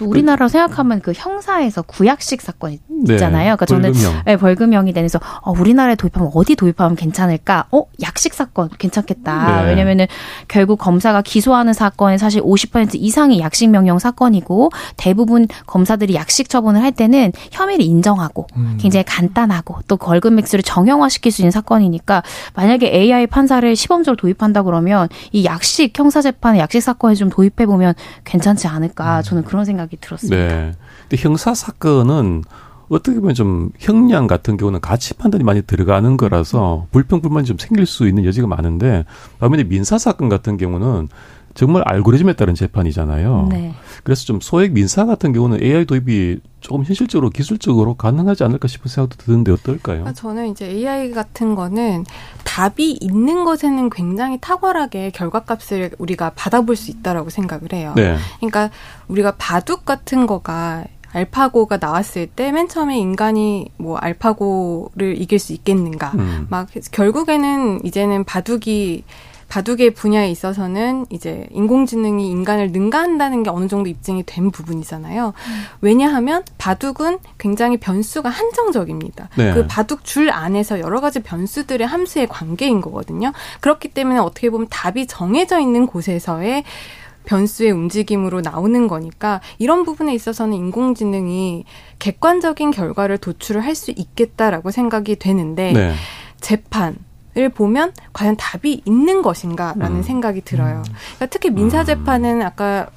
우리나라로 생각하면 그 형사에서 구약식 사건 있잖아요. 그러니까 저는 벌금형. 네, 벌금형이 되면서 우리나라에 도입하면 어디 도입하면 괜찮을까? 약식 사건 괜찮겠다. 네. 왜냐면은 결국 검사가 기소하는 사건의 사실 50% 이상이 약식 명령 사건이고 대부분 검사들이 약식 처분을 할 때는 혐의를 인정하고 굉장히 간단하고 또 벌금 액수를 정형화시킬 수 있는 사건이니까 만약에 AI 판사를 시범적으로 도입한다 그러면 이 약식 형사 재판의 약식 사건에 좀 도입해 보면 괜찮지 않을까? 저는 그런 생각. 들었습니다. 네. 근데 형사 사건은 어떻게 보면 좀 형량 같은 경우는 가치 판단이 많이 들어가는 거라서 불평불만이 좀 생길 수 있는 여지가 많은데 반면에 민사 사건 같은 경우는 정말 알고리즘에 따른 재판이잖아요. 네. 그래서 좀 소액 민사 같은 경우는 AI 도입이 조금 현실적으로 기술적으로 가능하지 않을까 싶은 생각도 드는데 어떨까요? 저는 이제 AI 같은 거는 답이 있는 것에는 굉장히 탁월하게 결과값을 우리가 받아볼 수 있다라고 생각을 해요. 네. 그러니까 우리가 바둑 같은 거가 알파고가 나왔을 때 맨 처음에 인간이 뭐 알파고를 이길 수 있겠는가. 막 결국에는 이제는 바둑의 분야에 있어서는 이제 인공지능이 인간을 능가한다는 게 어느 정도 입증이 된 부분이잖아요. 왜냐하면 바둑은 굉장히 변수가 한정적입니다. 네. 그 바둑 줄 안에서 여러 가지 변수들의 함수의 관계인 거거든요. 그렇기 때문에 어떻게 보면 답이 정해져 있는 곳에서의 변수의 움직임으로 나오는 거니까 이런 부분에 있어서는 인공지능이 객관적인 결과를 도출을 할 수 있겠다라고 생각이 되는데 네. 재판을 보면 과연 답이 있는 것인가라는 생각이 들어요. 그러니까 특히 민사재판은 아까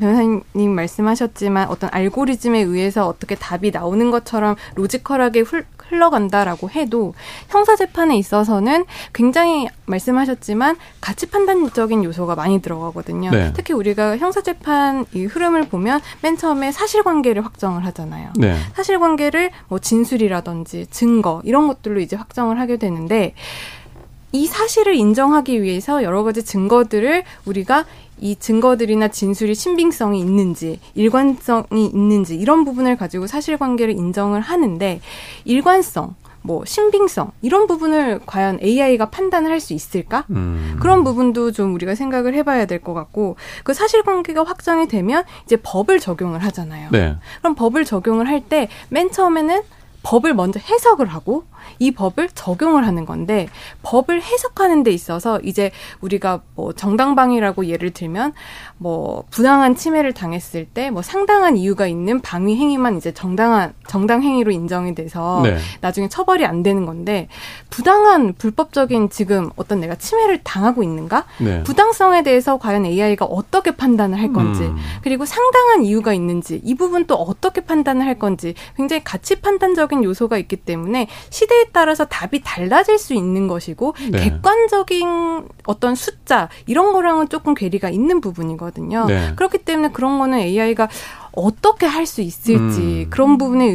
변호사님 말씀하셨지만 어떤 알고리즘에 의해서 어떻게 답이 나오는 것처럼 로지컬하게 흘러간다라고 해도 형사재판에 있어서는 굉장히 말씀하셨지만 가치 판단적인 요소가 많이 들어가거든요. 네. 특히 우리가 형사재판 이 흐름을 보면 맨 처음에 사실관계를 확정을 하잖아요. 네. 사실관계를 뭐 진술이라든지 증거 이런 것들로 이제 확정을 하게 되는데 이 사실을 인정하기 위해서 여러 가지 증거들을 우리가 이 증거들이나 진술이 신빙성이 있는지 일관성이 있는지 이런 부분을 가지고 사실관계를 인정을 하는데 일관성, 뭐 신빙성 이런 부분을 과연 AI가 판단을 할 수 있을까? 그런 부분도 좀 우리가 생각을 해봐야 될 것 같고 그 사실관계가 확정이 되면 이제 법을 적용을 하잖아요. 네. 그럼 법을 적용을 할 때 맨 처음에는 법을 먼저 해석을 하고 이 법을 적용을 하는 건데 법을 해석하는 데 있어서 이제 우리가 뭐 정당방위라고 예를 들면 뭐 부당한 침해를 당했을 때 뭐 상당한 이유가 있는 방위 행위만 이제 정당 행위로 인정이 돼서 네. 나중에 처벌이 안 되는 건데 부당한 불법적인 지금 어떤 내가 침해를 당하고 있는가? 네. 부당성에 대해서 과연 AI가 어떻게 판단을 할 건지 그리고 상당한 이유가 있는지 이 부분 또 어떻게 판단을 할 건지 굉장히 가치 판단적인 요소가 있기 때문에 시대에 따라서 답이 달라질 수 있는 것이고 네. 객관적인 어떤 숫자 이런 거랑은 조금 괴리가 있는 부분이거든요. 네. 그렇기 때문에 그런 거는 AI가 어떻게 할 수 있을지 그런 부분에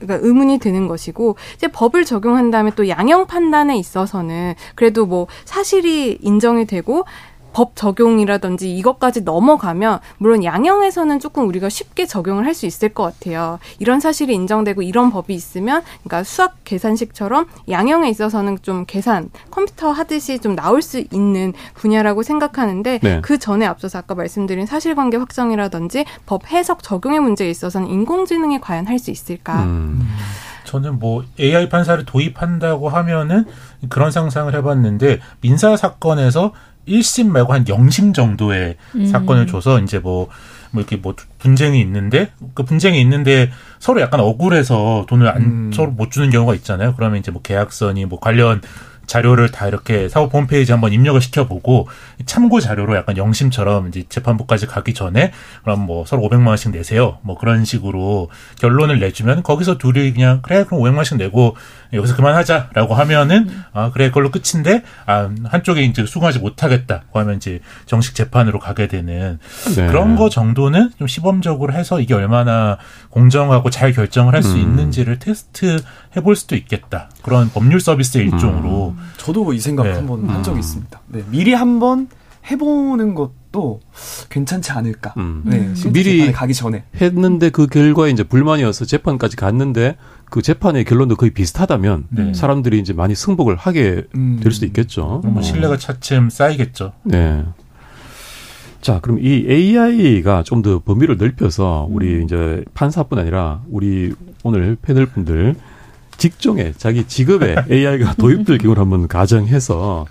그러니까 의문이 드는 것이고 이제 법을 적용한 다음에 또 양형 판단에 있어서는 그래도 뭐 사실이 인정이 되고 법 적용이라든지 이것까지 넘어가면 물론 양형에서는 조금 우리가 쉽게 적용을 할 수 있을 것 같아요. 이런 사실이 인정되고 이런 법이 있으면 그러니까 수학 계산식처럼 양형에 있어서는 좀 계산 컴퓨터 하듯이 좀 나올 수 있는 분야라고 생각하는데 네. 그 전에 앞서서 아까 말씀드린 사실관계 확정이라든지 법 해석 적용의 문제에 있어서는 인공지능이 과연 할 수 있을까? 저는 뭐 AI 판사를 도입한다고 하면은 그런 상상을 해봤는데 민사 사건에서 1심 말고 한 0심 정도의 사건을 줘서 이제 뭐 이렇게 뭐 분쟁이 있는데 서로 약간 억울해서 돈을 서로 못 주는 경우가 있잖아요. 그러면 이제 뭐 계약서니 뭐 관련 자료를 다 이렇게 사법 홈페이지 한번 입력을 시켜보고 참고 자료로 약간 영심처럼 이제 재판부까지 가기 전에 그럼 뭐 서로 500만 원씩 내세요. 뭐 그런 식으로 결론을 내주면 거기서 둘이 그냥 그래 그럼 500만 원씩 내고 여기서 그만하자라고 하면은 아 그래 그걸로 끝인데 아 한쪽에 이제 수긍하지 못하겠다고 하면 이제 정식 재판으로 가게 되는 네. 그런 거 정도는 좀 시범적으로 해서 이게 얼마나 공정하고 잘 결정을 할 수 있는지를 테스트 해볼 수도 있겠다. 그런 법률 서비스의 일종으로. 저도 이 생각 네. 한번 한 적이 있습니다. 네, 미리 한번 해보는 것도 괜찮지 않을까. 네, 미리 가기 전에 했는데 그 결과에 이제 불만이어서 재판까지 갔는데 그 재판의 결론도 거의 비슷하다면 사람들이 이제 많이 승복을 하게 될 수도 있겠죠. 신뢰가 차츰 쌓이겠죠. 네. 자, 그럼 이 AI가 좀 더 범위를 넓혀서 우리 이제 판사뿐 아니라 우리 오늘 패널 분들 직종에 자기 직업에 AI가 도입될 경우를 한번 가정해서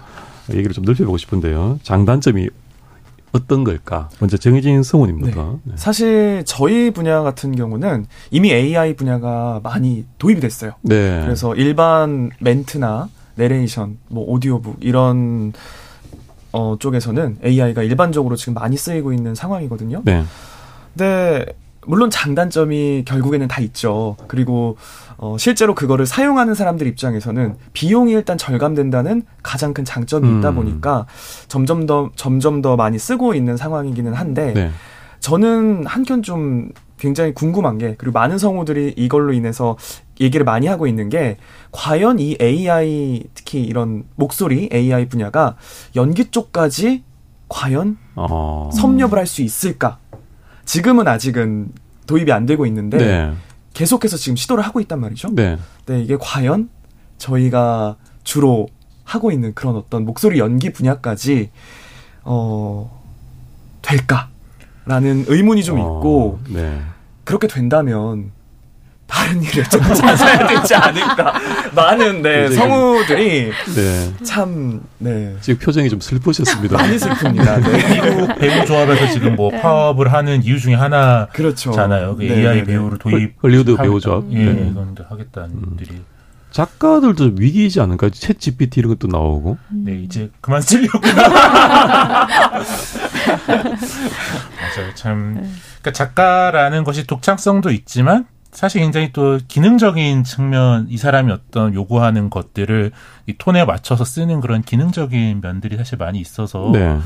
얘기를 좀 넓혀보고 싶은데요. 장단점이 어떤 걸까? 먼저 정의진 성우님부터. 네. 사실 저희 분야 같은 경우는 이미 AI 분야가 많이 도입이 됐어요. 네. 그래서 일반 멘트나 내레이션, 뭐 오디오북 이런 쪽에서는 AI가 일반적으로 지금 많이 쓰이고 있는 상황이거든요. 네. 근데 물론 장단점이 결국에는 다 있죠. 그리고 실제로 그거를 사용하는 사람들 입장에서는 비용이 일단 절감된다는 가장 큰 장점이 있다 보니까 점점 더 많이 쓰고 있는 상황이기는 한데 네. 저는 한켠 좀 굉장히 궁금한 게 그리고 많은 성우들이 이걸로 인해서 얘기를 많이 하고 있는 게 과연 이 AI 특히 이런 목소리 AI 분야가 연기 쪽까지 과연 섭렵을 할 수 있을까? 지금은 아직은 도입이 안 되고 있는데 네. 계속해서 지금 시도를 하고 있단 말이죠. 네. 네, 이게 과연 저희가 주로 하고 있는 그런 어떤 목소리 연기 분야까지 될까라는 의문이 좀 있고 네. 그렇게 된다면 다른 일을 좀 찾아야 되지 않을까. 많은 성우들이 네. 참 네. 지금 표정이 좀 슬프셨습니다. 많이 슬픕니다. 네. 미국 배우 조합에서 지금 뭐 파업을 하는 이유 중에 하나잖아요. 그렇죠. 그 AI 배우를 도입. 헐리우드 배우 조합. 예, 이건 하겠다는 분들이. 작가들도 위기이지 않을까요? 챗GPT 이런 것도 나오고. 네, 이제 그만 쓰려고. 맞아요. 참. 그러니까 작가라는 것이 독창성도 있지만 사실 굉장히 또 기능적인 측면, 이 사람이 어떤 요구하는 것들을 이 톤에 맞춰서 쓰는 그런 기능적인 면들이 사실 많이 있어서 네.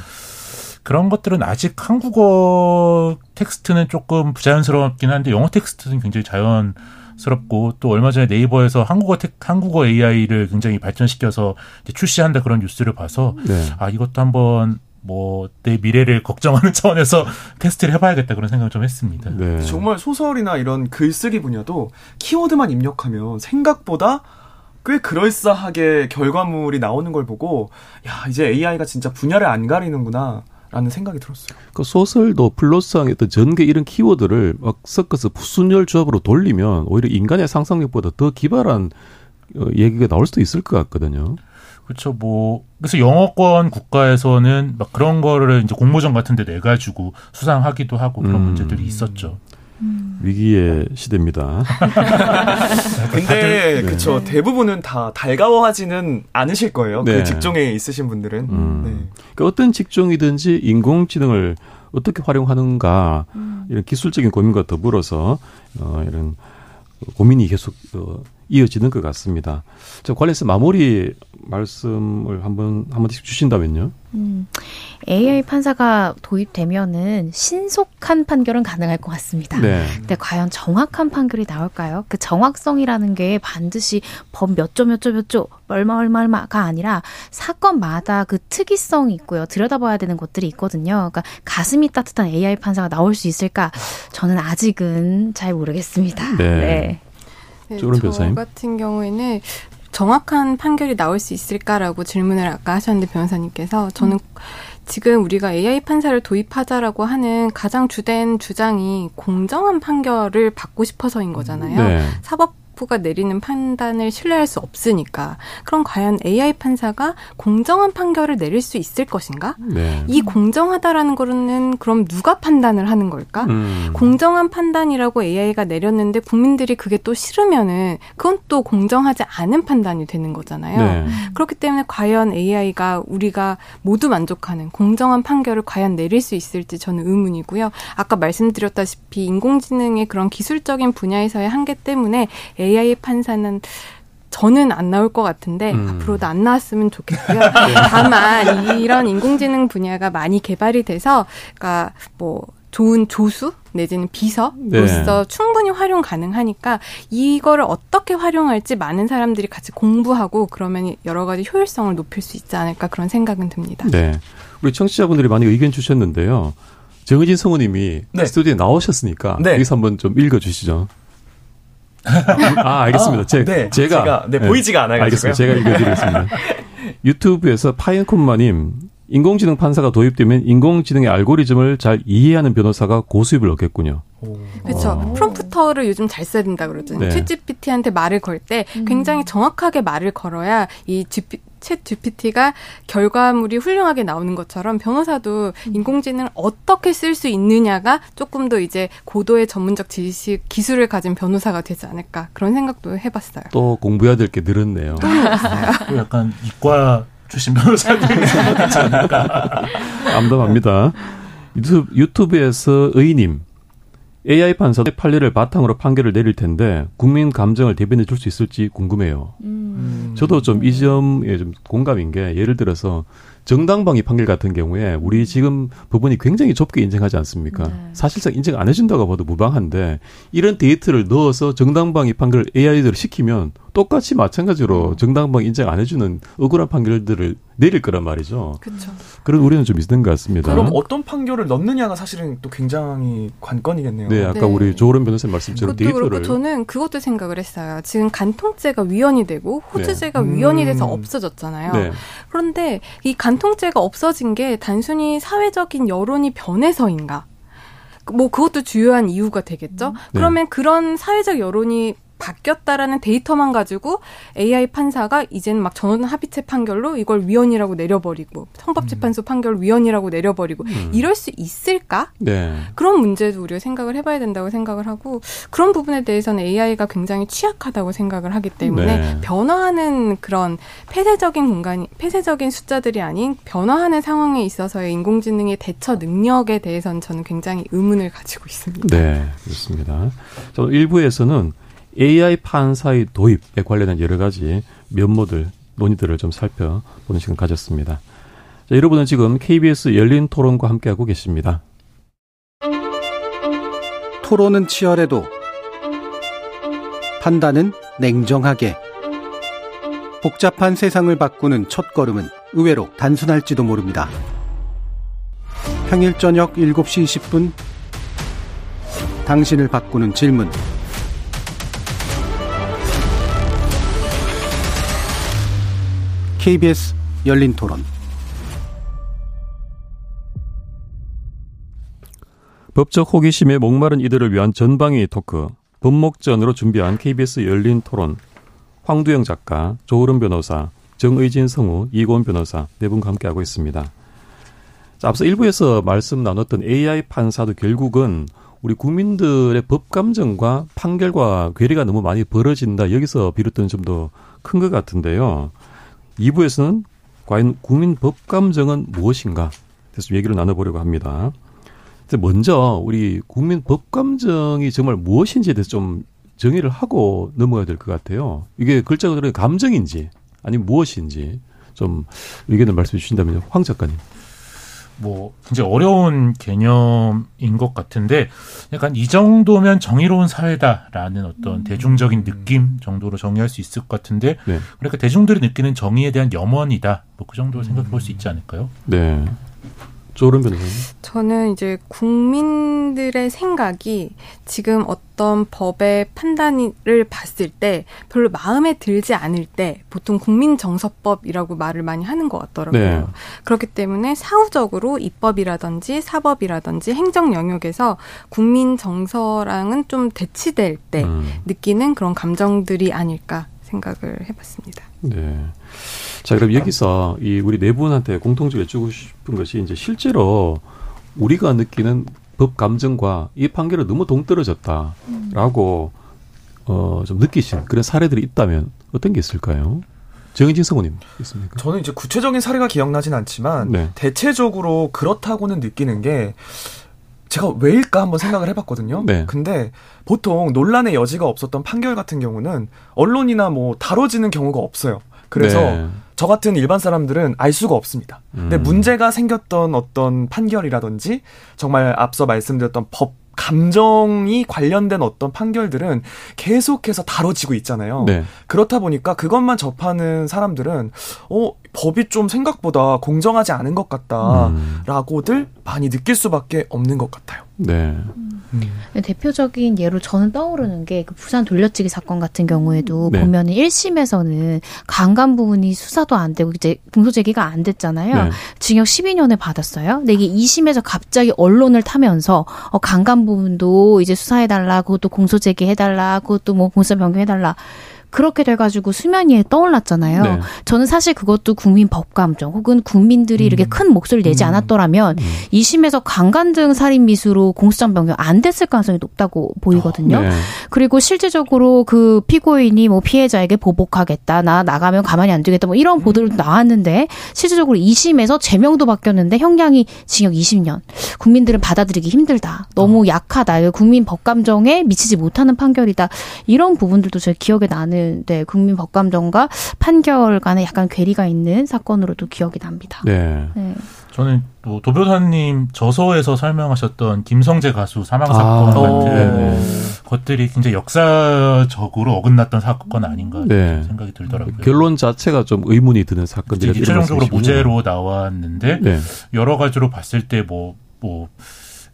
그런 것들은 아직 한국어 텍스트는 조금 부자연스럽긴 한데 영어 텍스트는 굉장히 자연스럽고 또 얼마 전에 네이버에서 한국어 AI를 굉장히 발전시켜서 이제 출시한다 그런 뉴스를 봐서 네. 아, 이것도 한번 내 미래를 걱정하는 차원에서 테스트를 해봐야겠다 그런 생각을 좀 했습니다. 네. 정말 소설이나 이런 글쓰기 분야도 키워드만 입력하면 생각보다 꽤 그럴싸하게 결과물이 나오는 걸 보고 야 이제 AI가 진짜 분야를 안 가리는구나 라는 생각이 들었어요. 그 소설도 플러스항의 전개 이런 키워드를 막 섞어서 순열 조합으로 돌리면 오히려 인간의 상상력보다 더 기발한 얘기가 나올 수도 있을 것 같거든요. 그렇죠. 그래서 영어권 국가에서는 막 그런 거를 이제 공모전 같은 데 내가지고 수상하기도 하고 그런 문제들이 있었죠. 위기의 시대입니다. 근데, 네. 그렇죠. 대부분은 다 달가워하지는 않으실 거예요. 네. 그 직종에 있으신 분들은. 네. 그러니까 어떤 직종이든지 인공지능을 어떻게 활용하는가, 이런 기술적인 고민과 더불어서, 이런 고민이 계속, 이어지는 것 같습니다. 저 관련해서 마무리 말씀을 한 번씩 주신다면요. AI 판사가 도입되면은 신속한 판결은 가능할 것 같습니다. 네. 근데 과연 정확한 판결이 나올까요? 그 정확성이라는 게 반드시 법 몇 조 얼마가 아니라 사건마다 그 특이성이 있고요. 들여다봐야 되는 것들이 있거든요. 그러니까 가슴이 따뜻한 AI 판사가 나올 수 있을까? 저는 아직은 잘 모르겠습니다. 네. 네, 저 같은 경우에는 정확한 판결이 나올 수 있을까라고 질문을 아까 하셨는데 변호사님께서 저는 지금 우리가 AI 판사를 도입하자라고 하는 가장 주된 주장이 공정한 판결을 받고 싶어서인 거잖아요. 네. 사법부가 내리는 판단을 신뢰할 수 없으니까. 그럼 과연 AI 판사가 공정한 판결을 내릴 수 있을 것인가? 네. 이 공정하다라는 거는 그럼 누가 판단을 하는 걸까? 공정한 판단이라고 AI가 내렸는데 국민들이 그게 또 싫으면은 그건 또 공정하지 않은 판단이 되는 거잖아요. 네. 그렇기 때문에 과연 AI가 우리가 모두 만족하는 공정한 판결을 과연 내릴 수 있을지 저는 의문이고요. 아까 말씀드렸다시피 인공지능의 그런 기술적인 분야에서의 한계 때문에 AI 판사는 저는 안 나올 것 같은데 앞으로도 안 나왔으면 좋겠고요. 네. 다만 이런 인공지능 분야가 많이 개발이 돼서 그러니까 좋은 조수 내지는 비서로서 네. 충분히 활용 가능하니까 이거를 어떻게 활용할지 많은 사람들이 같이 공부하고 그러면 여러 가지 효율성을 높일 수 있지 않을까 그런 생각은 듭니다. 네, 우리 청취자분들이 많이 의견 주셨는데요. 정의진 성우님이 네. 스튜디오에 나오셨으니까 네. 여기서 한번 좀 읽어주시죠. 아, 알겠습니다. 제가 보이지가 않아요. 알겠습니다. 제가 읽어드리겠습니다. 유튜브에서 파인콤마님 인공지능 판사가 도입되면 인공지능의 알고리즘을 잘 이해하는 변호사가 고수입을 얻겠군요. 그렇죠. 프롬프터를 요즘 잘 써야 된다 그러죠. 네. 챗GPT한테 말을 걸 때 굉장히 정확하게 말을 걸어야 이 챗GPT가 결과물이 훌륭하게 나오는 것처럼 변호사도 인공지능을 어떻게 쓸 수 있느냐가 조금 더 이제 고도의 전문적 지식, 기술을 가진 변호사가 되지 않을까 그런 생각도 해봤어요. 또 공부해야 될 게 늘었네요. 또 늘었어요. 약간 이과 출신 변호사들이 있지 않을까. 암담합니다. 유튜브에서 의님. AI 판사의 판례를 바탕으로 판결을 내릴 텐데 국민 감정을 대변해 줄 수 있을지 궁금해요. 저도 좀 이 점에 좀 공감인 게 예를 들어서 정당방위 판결 같은 경우에 우리 지금 법원이 굉장히 좁게 인정하지 않습니까? 네. 사실상 인정 안 해준다고 봐도 무방한데 이런 데이터를 넣어서 정당방위 판결을 AI로 시키면 똑같이 마찬가지로 정당방위 인정 안 해주는 억울한 판결들을 내릴 거란 말이죠. 그렇죠. 그런 우려는 좀 있는 것 같습니다. 그럼 어떤 판결을 넣느냐가 사실은 또 굉장히 관건이겠네요. 네, 아까 네. 우리 조을원 변호사님 말씀처럼 데이터를. 그것도 그렇고 저는 그것도 생각을 했어요. 지금 간통죄가 위헌이 되고 호주죄가 네. 위헌이 돼서 없어졌잖아요. 네. 그런데 이 간통죄가 없어진 게 단순히 사회적인 여론이 변해서인가? 뭐 그것도 주요한 이유가 되겠죠. 그러면 네. 그런 사회적 여론이 바뀌었다라는 데이터만 가지고 AI 판사가 이제는 막 전원 합의체 판결로 이걸 위헌이라고 내려버리고 헌법재판소 판결 위헌이라고 내려버리고 이럴 수 있을까? 네. 그런 문제도 우리가 생각을 해봐야 된다고 생각을 하고 그런 부분에 대해서는 AI가 굉장히 취약하다고 생각을 하기 때문에 네. 변화하는 그런 폐쇄적인 공간이 폐쇄적인 숫자들이 아닌 변화하는 상황에 있어서의 인공지능의 대처 능력에 대해서는 저는 굉장히 의문을 가지고 있습니다. 네, 그렇습니다. 저는 1부에서는 AI 판사의 도입에 관련한 여러 가지 면모들, 논의들을 좀 살펴보는 시간 가졌습니다. 자, 여러분은 지금 KBS 열린 토론과 함께하고 계십니다. 토론은 치열해도 판단은 냉정하게. 복잡한 세상을 바꾸는 첫걸음은 의외로 단순할지도 모릅니다. 평일 저녁 7시 20분 당신을 바꾸는 질문. KBS 열린토론 법적 호기심에 목마른 이들을 위한 전방위 토크 법.목.전으로 준비한 KBS 열린토론 황두영 작가, 조을원 변호사, 정의진 성우, 이고은 변호사 네 분과 함께하고 있습니다. 자, 앞서 1부에서 말씀 나눴던 AI 판사도 결국은 우리 국민들의 법 감정과 판결과 괴리가 너무 많이 벌어진다. 여기서 비롯된 좀 더 큰 것 같은데요. 2부에서는 과연 국민 법감정은 무엇인가? 그래서 얘기를 나눠보려고 합니다. 먼저 우리 국민 법감정이 정말 무엇인지에 대해서 좀 정의를 하고 넘어가야 될 것 같아요. 이게 글자 그대로 감정인지 아니면 무엇인지 좀 의견을 말씀해 주신다면요. 황 작가님. 뭐 굉장히 어려운 개념인 것 같은데 약간 이 정도면 정의로운 사회다라는 어떤 대중적인 느낌 정도로 정의할 수 있을 것 같은데 네. 그러니까 대중들이 느끼는 정의에 대한 염원이다. 뭐 그 정도로 생각해 볼 수 있지 않을까요? 네. 조을원 변호사님. 저는 이제 국민들의 생각이 지금 어떤 법의 판단을 봤을 때 별로 마음에 들지 않을 때 보통 국민정서법이라고 말을 많이 하는 것 같더라고요. 네. 그렇기 때문에 사후적으로 입법이라든지 사법이라든지 행정 영역에서 국민정서랑은 좀 대치될 때 느끼는 그런 감정들이 아닐까 생각을 해봤습니다. 네. 자, 그럼 여기서 이 우리 네 분한테 공통적으로 여쭈고 싶은 것이 이제 실제로 우리가 느끼는 법 감정과 이 판결은 너무 동떨어졌다라고 좀 느끼신 그런 사례들이 있다면 어떤 게 있을까요? 정의진 성우님 있습니까? 저는 이제 구체적인 사례가 기억나진 않지만 네. 대체적으로 그렇다고는 느끼는 게 제가 왜일까 한번 생각을 해봤거든요. 네. 근데 보통 논란의 여지가 없었던 판결 같은 경우는 언론이나 뭐 다뤄지는 경우가 없어요. 그래서 네. 저 같은 일반 사람들은 알 수가 없습니다. 근데 문제가 생겼던 어떤 판결이라든지 정말 앞서 말씀드렸던 법, 감정이 관련된 어떤 판결들은 계속해서 다뤄지고 있잖아요. 네. 그렇다 보니까 그것만 접하는 사람들은 법이 좀 생각보다 공정하지 않은 것 같다라고들 많이 느낄 수밖에 없는 것 같아요. 네. 대표적인 예로 저는 떠오르는 게 그 부산 돌려치기 사건 같은 경우에도 네. 보면은 1심에서는 강간 부분이 수사도 안 되고 이제 공소 제기가 안 됐잖아요. 네. 징역 12년을 받았어요. 근데 이게 2심에서 갑자기 언론을 타면서 강간 부분도 이제 수사해달라, 그것도 공소 제기해달라, 그것도 뭐 공소 변경해달라. 그렇게 돼가지고 수면 위에 떠올랐잖아요. 네. 저는 사실 그것도 국민 법감정 혹은 국민들이 이렇게 큰 목소리를 내지 않았더라면 2심에서 강간 등 살인미수로 공소장 변경 안 됐을 가능성이 높다고 보이거든요. 네. 그리고 실제적으로 그 피고인이 뭐 피해자에게 보복하겠다, 나 나가면 가만히 안 두겠다 뭐 이런 보도도 나왔는데 실제적으로 2심에서 제명도 바뀌었는데 형량이 징역 20년. 국민들은 받아들이기 힘들다. 너무 약하다. 국민 법감정에 미치지 못하는 판결이다. 이런 부분들도 제 기억에 나는 네, 국민 법감정과 판결 간에 약간 괴리가 있는 사건으로도 기억이 납니다. 네. 네. 저는 또 도변호사님 저서에서 설명하셨던 김성재 가수 사망 사건 같은 것들이 굉장히 역사적으로 어긋났던 사건 아닌가 네. 생각이 들더라고요. 결론 자체가 좀 의문이 드는 사건들이 최종적으로 무죄로 나왔는데 네. 여러 가지로 봤을 때 뭐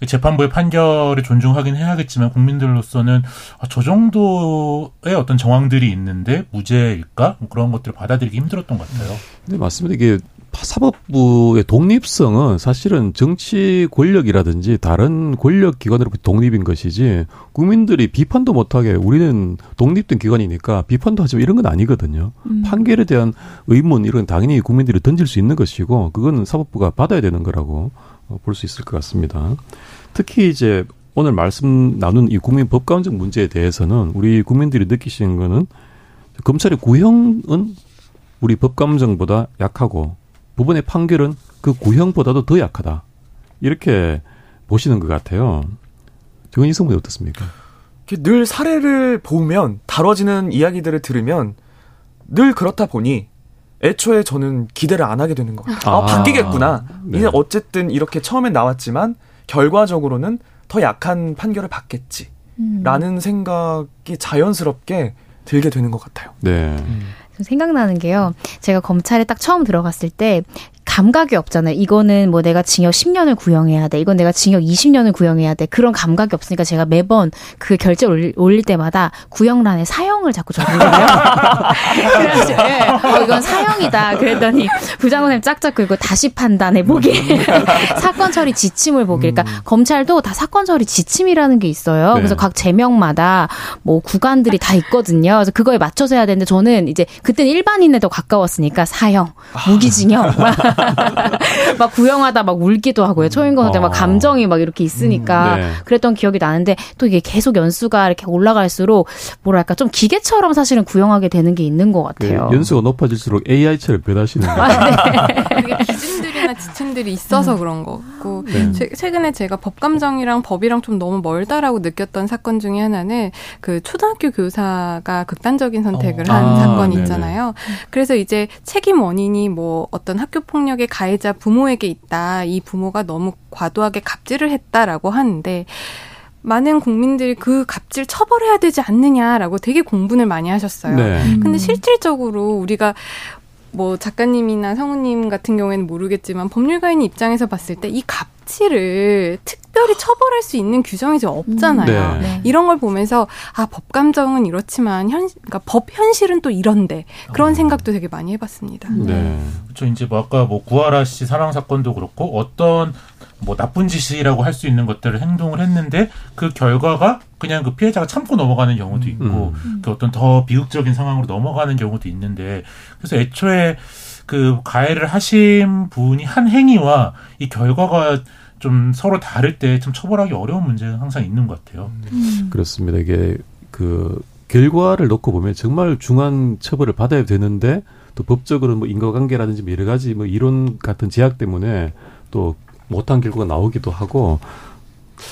재판부의 판결을 존중하긴 해야겠지만 국민들로서는 저 정도의 어떤 정황들이 있는데 무죄일까? 그런 것들을 받아들이기 힘들었던 것 같아요. 네, 맞습니다. 이게 사법부의 독립성은 사실은 정치 권력이라든지 다른 권력기관으로부터 독립인 것이지 국민들이 비판도 못하게 우리는 독립된 기관이니까 비판도 하지만 이런 건 아니거든요. 판결에 대한 의문 이런 건 당연히 국민들이 던질 수 있는 것이고 그건 사법부가 받아야 되는 거라고 볼 수 있을 것 같습니다. 특히 이제 오늘 말씀 나눈 이 국민 법감정 문제에 대해서는 우리 국민들이 느끼시는 거는 검찰의 구형은 우리 법감정보다 약하고 법원의 판결은 그 구형보다도 더 약하다. 이렇게 보시는 것 같아요. 정은희 성분이 어떻습니까? 늘 사례를 보면 다뤄지는 이야기들을 들으면 늘 그렇다 보니 애초에 저는 기대를 안 하게 되는 것 같아요. 바뀌겠구나. 네. 이제 어쨌든 이렇게 처음엔 나왔지만 결과적으로는 더 약한 판결을 받겠지 라는 생각이 자연스럽게 들게 되는 것 같아요. 네. 생각나는 게요. 제가 검찰에 딱 처음 들어갔을 때 감각이 없잖아요. 이거는 뭐 내가 징역 10년을 구형해야 돼. 이건 내가 징역 20년을 구형해야 돼. 그런 감각이 없으니까 제가 매번 그 결제 올릴 때마다 구형란에 사형을 자꾸 적는거예요. 그래서 이건 사형이다. 그랬더니 부장관님 짝짝 긁고 다시 판단해보기. 사건 처리 지침을 보기. 그러니까 검찰도 다 사건 처리 지침이라는 게 있어요. 네. 그래서 각 제명마다 뭐 구간들이 다 있거든요. 그래서 그거에 맞춰서 해야 되는데 저는 이제 그때는 일반인에 더 가까웠으니까 사형, 무기징역. 막 구형하다 막 울기도 하고요. 초인권 때 막 감정이 막 이렇게 있으니까 네. 그랬던 기억이 나는데 또 이게 계속 연수가 이렇게 올라갈수록 뭐랄까 좀 기계처럼 사실은 구형하게 되는 게 있는 것 같아요. 네. 연수가 높아질수록 AI처럼 변하시는 거예요. 네. 기준들이나 지침들이 있어서 그런 거고 네. 최근에 제가 법감정이랑 법이랑 좀 너무 멀다라고 느꼈던 사건 중에 하나는 그 초등학교 교사가 극단적인 선택을 한 사건이 있잖아요. 네네. 그래서 이제 책임 원인이 뭐 어떤 학교 폭력의 가해자 부모에게 있다. 이 부모가 너무 과도하게 갑질을 했다라고 하는데 많은 국민들이 그 갑질 처벌해야 되지 않느냐라고 되게 공분을 많이 하셨어요. 네. 근데 실질적으로 우리가 뭐 작가님이나 성우님 같은 경우에는 모르겠지만 법률가인 입장에서 봤을 때 이 갑질을 특별히 처벌할 수 있는 규정이 좀 없잖아요. 네. 이런 걸 보면서 아 법감정은 이렇지만 그러니까 법 현실은 또 이런데 그런 생각도 되게 많이 해봤습니다. 네. 그렇죠. 이제 뭐 아까 뭐 구하라 씨 사망 사건도 그렇고 어떤 뭐 나쁜 짓이라고 할 수 있는 것들을 행동을 했는데 그 결과가 그냥 그 피해자가 참고 넘어가는 경우도 있고 그 어떤 더 비극적인 상황으로 넘어가는 경우도 있는데 그래서 애초에 그 가해를 하신 분이 한 행위와 이 결과가 좀 서로 다를 때 참 처벌하기 어려운 문제는 항상 있는 것 같아요. 그렇습니다. 이게 그 결과를 놓고 보면 정말 중한 처벌을 받아야 되는데 또 법적으로 뭐 인과관계라든지 여러 가지 뭐 이론 같은 제약 때문에 또 못한 결과가 나오기도 하고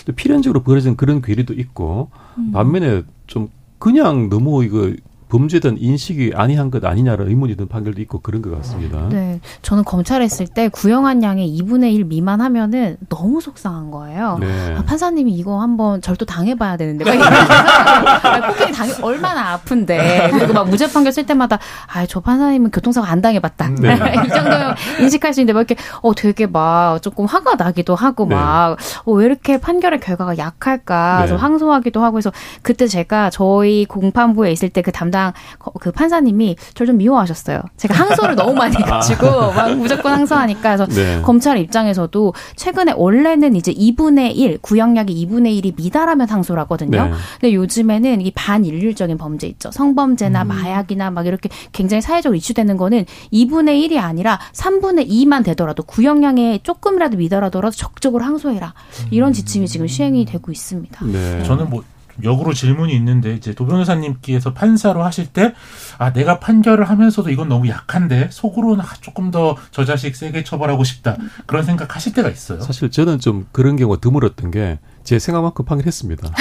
또 필연적으로 벌어진 그런 괴리도 있고 반면에 좀 그냥 너무 이거 범죄에 대한 인식이 아니한 것 아니냐라는 의문이 든 판결도 있고 그런 것 같습니다. 네, 저는 검찰에 있을 때 구형한 양의 2분의 1 미만 하면은 너무 속상한 거예요. 네. 아, 판사님이 이거 한번 절도 당해봐야 되는데 폭행이 얼마나 아픈데. 그리고 막 무죄 판결 쓸 때마다 아, 저 판사님은 교통사고 안 당해봤다. 네. 이 정도면 인식할 수 있는데 막 이렇게 되게 막 조금 화가 나기도 하고 네. 막 왜 이렇게 판결의 결과가 약할까 네. 좀 항소하기도 하고 해서 그때 제가 저희 공판부에 있을 때 그 담당 그 판사님이 저를 좀 미워하셨어요. 제가 항소를 너무 많이 해가지고 막 무조건 항소하니까. 그래서 네. 검찰 입장에서도 최근에 원래는 이제 2분의 1 구형량이 2분의 1이 미달하면 항소를 하거든요. 네. 근데 요즘에는 이 반일률적인 범죄 있죠. 성범죄나 마약이나 막 이렇게 굉장히 사회적으로 이슈되는 거는 2분의 1이 아니라 3분의 2만 되더라도 구형량에 조금이라도 미달하더라도 적극적으로 항소해라. 이런 지침이 지금 시행이 되고 있습니다. 네. 저는 뭐 역으로 질문이 있는데, 이제 도변호사님께서 판사로 하실 때, 아, 내가 판결을 하면서도 이건 너무 약한데, 속으로는 조금 더 저 자식 세게 처벌하고 싶다. 그런 생각 하실 때가 있어요. 사실 저는 좀 그런 경우가 드물었던 게, 제 생각만큼 판결했습니다.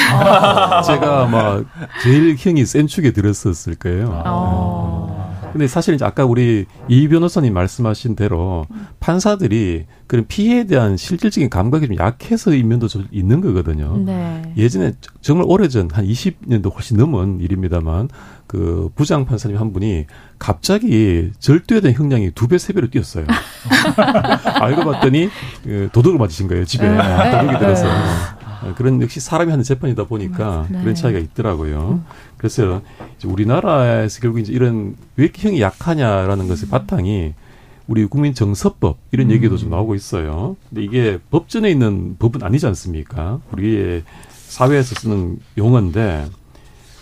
제가 아마 제일 형이 센 축에 들었었을 거예요. 근데 사실 이제 아까 우리 이 변호사님 말씀하신 대로 판사들이 그런 피해에 대한 실질적인 감각이 좀 약해서인 면도 좀 있는 거거든요. 네. 예전에 정말 오래전 한 20년도 훨씬 넘은 일입니다만 그 부장 판사님 한 분이 갑자기 절도에 대한 형량이 2배, 3배로 뛰었어요. 알고 봤더니 도둑을 맞으신 거예요. 집에 도둑이 들어서. 그런 역시 사람이 하는 재판이다 보니까 네. 그런 차이가 있더라고요. 그래서 이제 우리나라에서 결국 이제 이런 왜 이렇게 형이 약하냐라는 것의 바탕이 우리 국민정서법 이런 얘기도 좀 나오고 있어요. 근데 이게 법전에 있는 법은 아니지 않습니까? 우리의 사회에서 쓰는 용어인데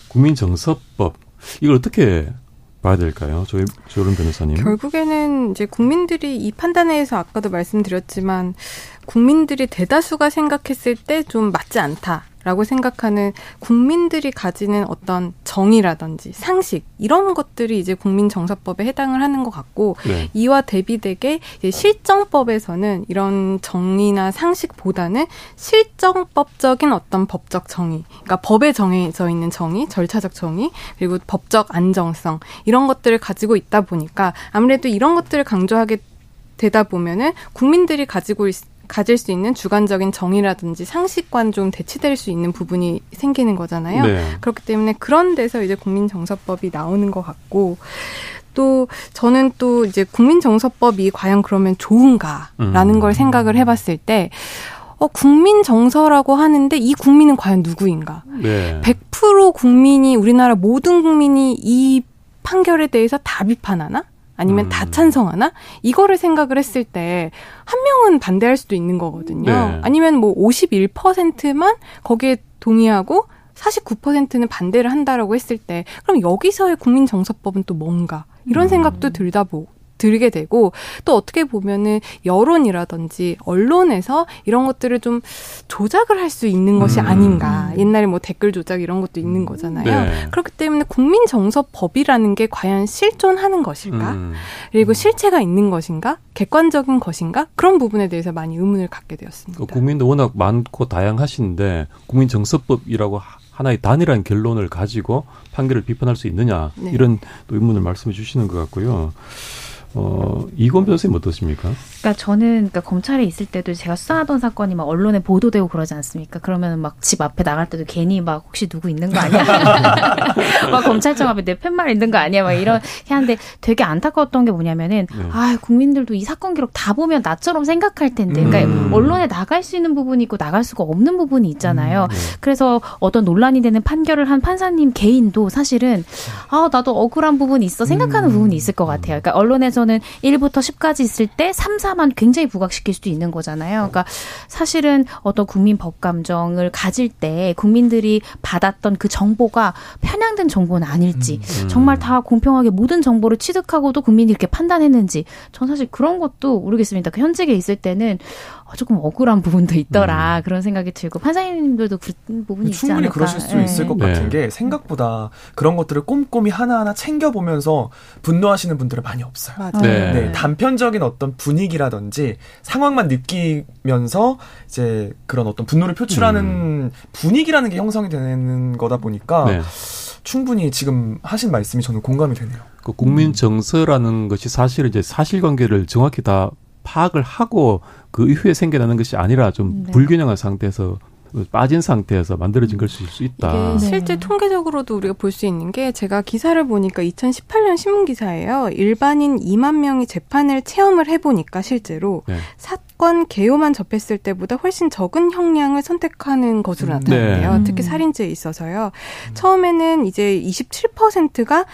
국민정서법 이걸 어떻게 봐야 될까요? 조을원 변호사님. 결국에는 이제 국민들이 이 판단에 의해서 아까도 말씀드렸지만 국민들이 대다수가 생각했을 때 좀 맞지 않다라고 생각하는 국민들이 가지는 어떤 정의라든지 상식 이런 것들이 이제 국민정서법에 해당을 하는 것 같고 네. 이와 대비되게 이제 실정법에서는 이런 정의나 상식보다는 실정법적인 어떤 법적 정의, 그러니까 법에 정해져 있는 정의, 절차적 정의 그리고 법적 안정성 이런 것들을 가지고 있다 보니까 아무래도 이런 것들을 강조하게 되다 보면은 국민들이 가질 수 있는 주관적인 정의라든지 상식과는 좀 대치될 수 있는 부분이 생기는 거잖아요. 네. 그렇기 때문에 그런 데서 이제 국민정서법이 나오는 것 같고 또 저는 또 이제 국민정서법이 과연 그러면 좋은가라는 걸 생각을 해봤을 때 국민정서라고 하는데 이 국민은 과연 누구인가? 네. 100% 국민이 우리나라 모든 국민이 이 판결에 대해서 다 비판하나? 아니면 다 찬성하나? 이거를 생각을 했을 때 한 명은 반대할 수도 있는 거거든요. 네. 아니면 뭐 51%만 거기에 동의하고 49%는 반대를 한다라고 했을 때 그럼 여기서의 국민정서법은 또 뭔가? 이런 생각도 들게 되고 또 어떻게 보면은 여론이라든지 언론에서 이런 것들을 좀 조작을 할 수 있는 것이 아닌가. 옛날에 뭐 댓글 조작 이런 것도 있는 거잖아요. 네. 그렇기 때문에 국민정서법이라는 게 과연 실존하는 것일까? 그리고 실체가 있는 것인가? 객관적인 것인가? 그런 부분에 대해서 많이 의문을 갖게 되었습니다. 국민도 워낙 많고 다양하신데 국민정서법이라고 하나의 단일한 결론을 가지고 판결을 비판할 수 있느냐. 네. 이런 또 의문을 말씀해 주시는 것 같고요. 이고은 변호사님 어떠십니까? 그러니까 저는 검찰에 있을 때도 제가 수사하던 사건이 막 언론에 보도되고 그러지 않습니까? 그러면 막 집 앞에 나갈 때도 괜히 막 혹시 누구 있는 거 아니야? 막 검찰청 앞에 내 팻말 있는 거 아니야? 막 이런 해는데 되게 안타까웠던 게 뭐냐면은 네. 아 국민들도 이 사건 기록 다 보면 나처럼 생각할 텐데, 그러니까 언론에 나갈 수 있는 부분이 있고 나갈 수가 없는 부분이 있잖아요. 네. 그래서 어떤 논란이 되는 판결을 한 판사님 개인도 사실은 아 나도 억울한 부분이 있어 생각하는 부분이 있을 것 같아요. 그러니까 언론에서 저는 1부터 10까지 있을 때 3, 4만 굉장히 부각시킬 수도 있는 거잖아요. 그러니까 사실은 어떤 국민 법감정을 가질 때 국민들이 받았던 그 정보가 편향된 정보는 아닐지 정말 다 공평하게 모든 정보를 취득하고도 국민이 이렇게 판단했는지 전 사실 그런 것도 모르겠습니다. 그 현직에 있을 때는 조금 억울한 부분도 있더라. 그런 생각이 들고 판사님들도 그런 부분이 있지 않을까. 충분히 그러실 수 있을 것 같은 게 생각보다 그런 것들을 꼼꼼히 하나하나 챙겨보면서 분노하시는 분들은 많이 없어요. 네. 네, 단편적인 어떤 분위기라든지 상황만 느끼면서 이제 그런 어떤 분노를 표출하는 분위기라는 게 형성이 되는 거다 보니까 네. 충분히 지금 하신 말씀이 저는 공감이 되네요. 그 국민 정서라는 것이 사실 이제 사실관계를 정확히 다 파악을 하고 그 이후에 생겨나는 것이 아니라 좀 네. 불균형한 상태에서 빠진 상태에서 만들어진 것일 수 있다. 이게 실제 통계적으로도 우리가 볼 수 있는 게 제가 기사를 보니까 2018년 신문기사예요. 일반인 2만 명이 재판을 체험을 해보니까 실제로 네. 사건 개요만 접했을 때보다 훨씬 적은 형량을 선택하는 것으로 나타났대요. 네. 특히 살인죄에 있어서요. 처음에는 이제 27%가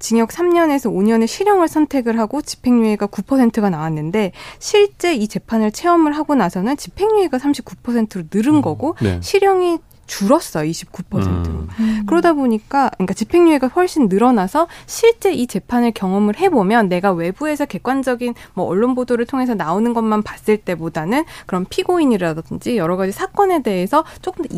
징역 3년에서 5년의 실형을 선택을 하고 집행유예가 9%가 나왔는데 실제 이 재판을 체험을 하고 나서는 집행유예가 39%로 늘은 거고 네. 실형이 줄었어요. 29%로. 그러다 보니까 그러니까 집행유예가 훨씬 늘어나서 실제 이 재판을 경험을 해보면 내가 외부에서 객관적인 뭐 언론 보도를 통해서 나오는 것만 봤을 때보다는 그런 피고인이라든지 여러 가지 사건에 대해서 조금 더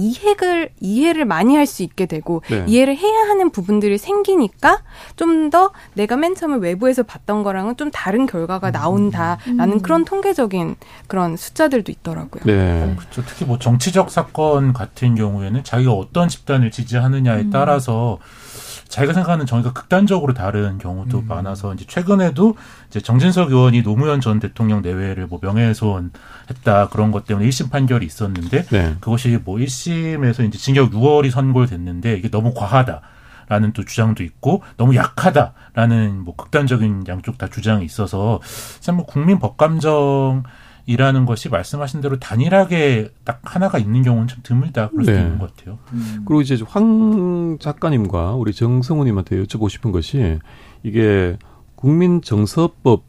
이해를 많이 할 수 있게 되고 네. 이해를 해야 하는 부분들이 생기니까 좀 더 내가 맨 처음에 외부에서 봤던 거랑은 좀 다른 결과가 나온다라는 그런 통계적인 그런 숫자들도 있더라고요. 네. 그렇죠. 특히 뭐 정치적 사건 같은 경우 경우에는 자기가 어떤 집단을 지지하느냐에 따라서 자기가 생각하는 정의가 극단적으로 다른 경우도 많아서 이제 최근에도 이제 정진석 의원이 노무현 전 대통령 내외를 뭐 명예훼손했다 그런 것 때문에 1심 판결이 있었는데 네. 그것이 뭐 1심에서 이제 징역 6월이 선고됐는데 이게 너무 과하다라는 또 주장도 있고 너무 약하다라는 뭐 극단적인 양쪽 다 주장이 있어서 참 뭐 국민 법감정 이라는 것이 말씀하신 대로 단일하게 딱 하나가 있는 경우는 참 드물다 그럴 수 네. 있는 것 같아요. 그리고 이제 황 작가님과 우리 정성우님한테 여쭤보고 싶은 것이 이게 국민정서법이란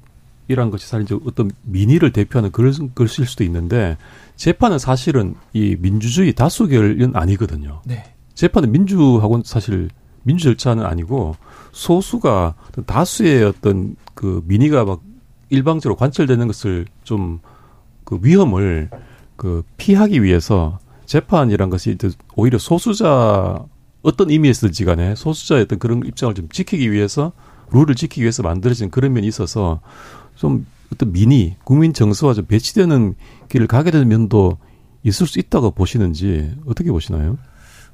것이 사실 이제 어떤 민의를 대표하는 글씨일 수도 있는데 재판은 사실은 이 민주주의 다수결은 아니거든요. 네. 재판은 민주하고는 사실 민주 절차는 아니고 소수가 다수의 어떤 그 민의가 막 일방적으로 관철되는 것을 좀 그 위험을 그 피하기 위해서 재판이란 것이 오히려 소수자 어떤 의미에서든지 간에 소수자의 어떤 그런 입장을 좀 지키기 위해서 룰을 지키기 위해서 만들어진 그런 면이 있어서 좀 어떤 민의, 국민 정서와 좀 배치되는 길을 가게 되는 면도 있을 수 있다고 보시는지 어떻게 보시나요?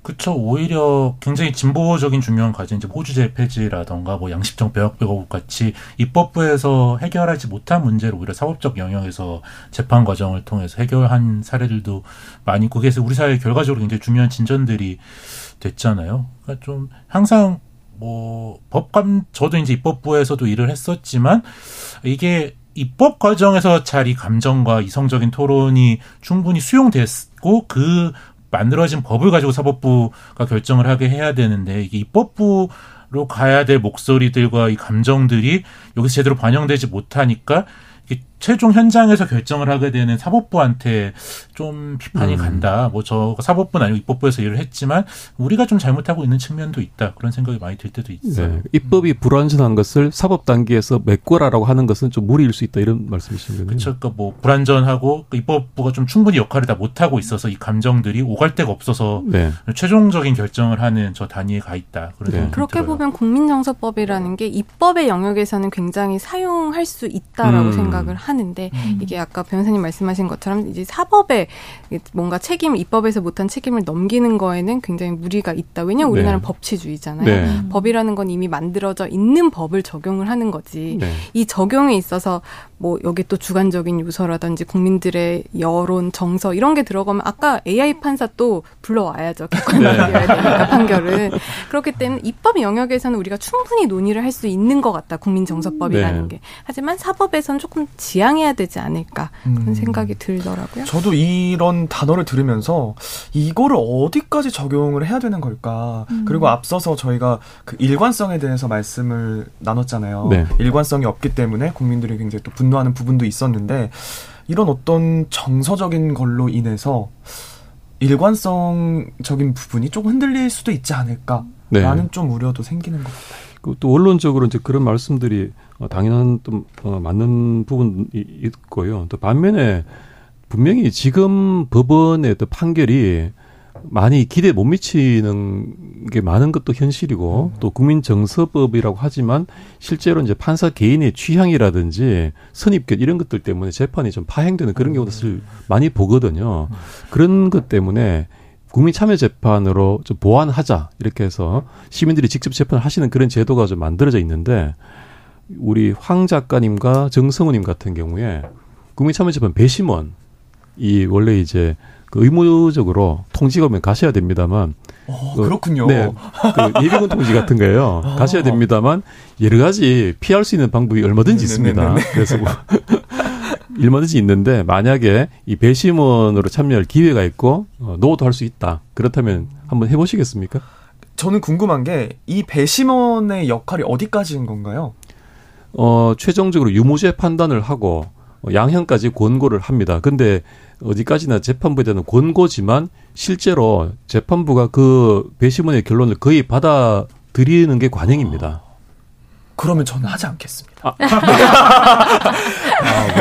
그렇죠. 오히려 굉장히 진보적인 중요한 과제, 이제 호주제 폐지라던가 뭐 양심적 배역배거 같이 입법부에서 해결하지 못한 문제를 오히려 사법적 영역에서 재판 과정을 통해서 해결한 사례들도 많이 있고, 그래서 우리 사회 결과적으로 굉장히 중요한 진전들이 됐잖아요. 그러니까 좀 항상 뭐 저도 이제 입법부에서도 일을 했었지만 이게 입법 과정에서 잘 이 감정과 이성적인 토론이 충분히 수용됐고 그 만들어진 법을 가지고 사법부가 결정을 하게 해야 되는데 이게 입법부로 가야 될 목소리들과 이 감정들이 여기서 제대로 반영되지 못하니까 최종 현장에서 결정을 하게 되는 사법부한테 좀 비판이 간다. 뭐 저 사법부는 아니고 입법부에서 일을 했지만 우리가 좀 잘못하고 있는 측면도 있다. 그런 생각이 많이 들 때도 있어요. 네. 입법이 불완전한 것을 사법 단계에서 메꿔라라고 하는 것은 좀 무리일 수 있다. 이런 말씀이신 거네요. 그렇죠. 그러니까 뭐 불완전하고 입법부가 좀 충분히 역할을 다 못하고 있어서 이 감정들이 오갈 데가 없어서 네. 최종적인 결정을 하는 저 단위에 가 있다. 그런 네. 그렇게 들어요. 보면 국민정서법이라는 게 입법의 영역에서는 굉장히 사용할 수 있다라고 생각을 하는데 이게 아까 변호사님 말씀하신 것처럼 이제 사법에 뭔가 책임 입법에서 못한 책임을 넘기는 거에는 굉장히 무리가 있다. 왜냐하면 우리나라는 네. 법치주의잖아요. 네. 법이라는 건 이미 만들어져 있는 법을 적용을 하는 거지. 네. 이 적용에 있어서 뭐 여기 또 주관적인 요소라든지 국민들의 여론, 정서 이런 게 들어가면 아까 AI 판사 또 불러와야죠. 객관적이어야 되니까 판결은. 그렇기 때문에 입법 영역에서는 우리가 충분히 논의를 할 수 있는 것 같다. 국민정서법이라는 네. 게. 하지만 사법에선 조금 지양해야 되지 않을까 그런 생각이 들더라고요. 저도 이런 단어를 들으면서 이거를 어디까지 적용을 해야 되는 걸까. 그리고 앞서서 저희가 그 일관성에 대해서 말씀을 나눴잖아요. 네. 일관성이 없기 때문에 국민들이 굉장히 또 분노하는 부분도 있었는데 이런 어떤 정서적인 걸로 인해서 일관성적인 부분이 조금 흔들릴 수도 있지 않을까라는 네. 좀 우려도 생기는 것 같아요. 또 원론적으로 이제 그런 말씀들이 당연한 또 맞는 부분이 있고요. 또 반면에 분명히 지금 법원의 또 판결이 많이 기대 못 미치는 게 많은 것도 현실이고 또 국민정서법이라고 하지만 실제로 이제 판사 개인의 취향이라든지 선입견 이런 것들 때문에 재판이 좀 파행되는 그런 경우도 사실 많이 보거든요. 그런 것 때문에 국민참여재판으로 좀 보완하자 이렇게 해서 시민들이 직접 재판을 하시는 그런 제도가 좀 만들어져 있는데 우리 황 작가님과 정성우님 같은 경우에 국민참여재판 배심원이 원래 이제 그 의무적으로 통지가 오면 가셔야 됩니다만. 그렇군요. 네. 그 예비군 통지 같은 거예요. 가셔야 됩니다만 여러 가지 피할 수 있는 방법이 얼마든지 있습니다. 그래서 뭐 얼마든지 있는데 만약에 이 배심원으로 참여할 기회가 있고 노도 할 수 있다. 그렇다면 한번 해보시겠습니까? 저는 궁금한 게 이 배심원의 역할이 어디까지인 건가요? 최종적으로 유무죄 판단을 하고 양형까지 권고를 합니다. 근데 어디까지나 재판부에 대한 권고지만 실제로 재판부가 그 배심원의 결론을 거의 받아들이는 게 관행입니다. 그러면 저는 하지 않겠습니다.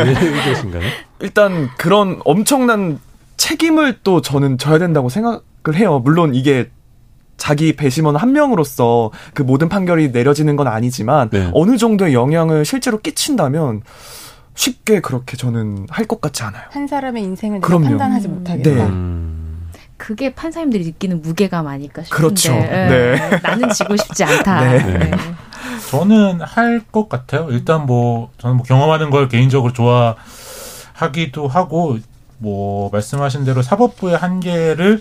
왜 그러신가요? 일단 그런 엄청난 책임을 또 저는 져야 된다고 생각을 해요. 물론 이게 자기 배심원 한 명으로서 그 모든 판결이 내려지는 건 아니지만 네. 어느 정도의 영향을 실제로 끼친다면 쉽게 그렇게 저는 할 것 같지 않아요. 한 사람의 인생을 내가 판단하지 못하겠다. 네. 그게 판사님들이 느끼는 무게감 아닐까 싶은데. 그렇죠. 네. 나는 지고 싶지 않다. 네. 네. 저는 할 것 같아요. 일단 뭐 저는 뭐 경험하는 걸 개인적으로 좋아하기도 하고 뭐 말씀하신 대로 사법부의 한계를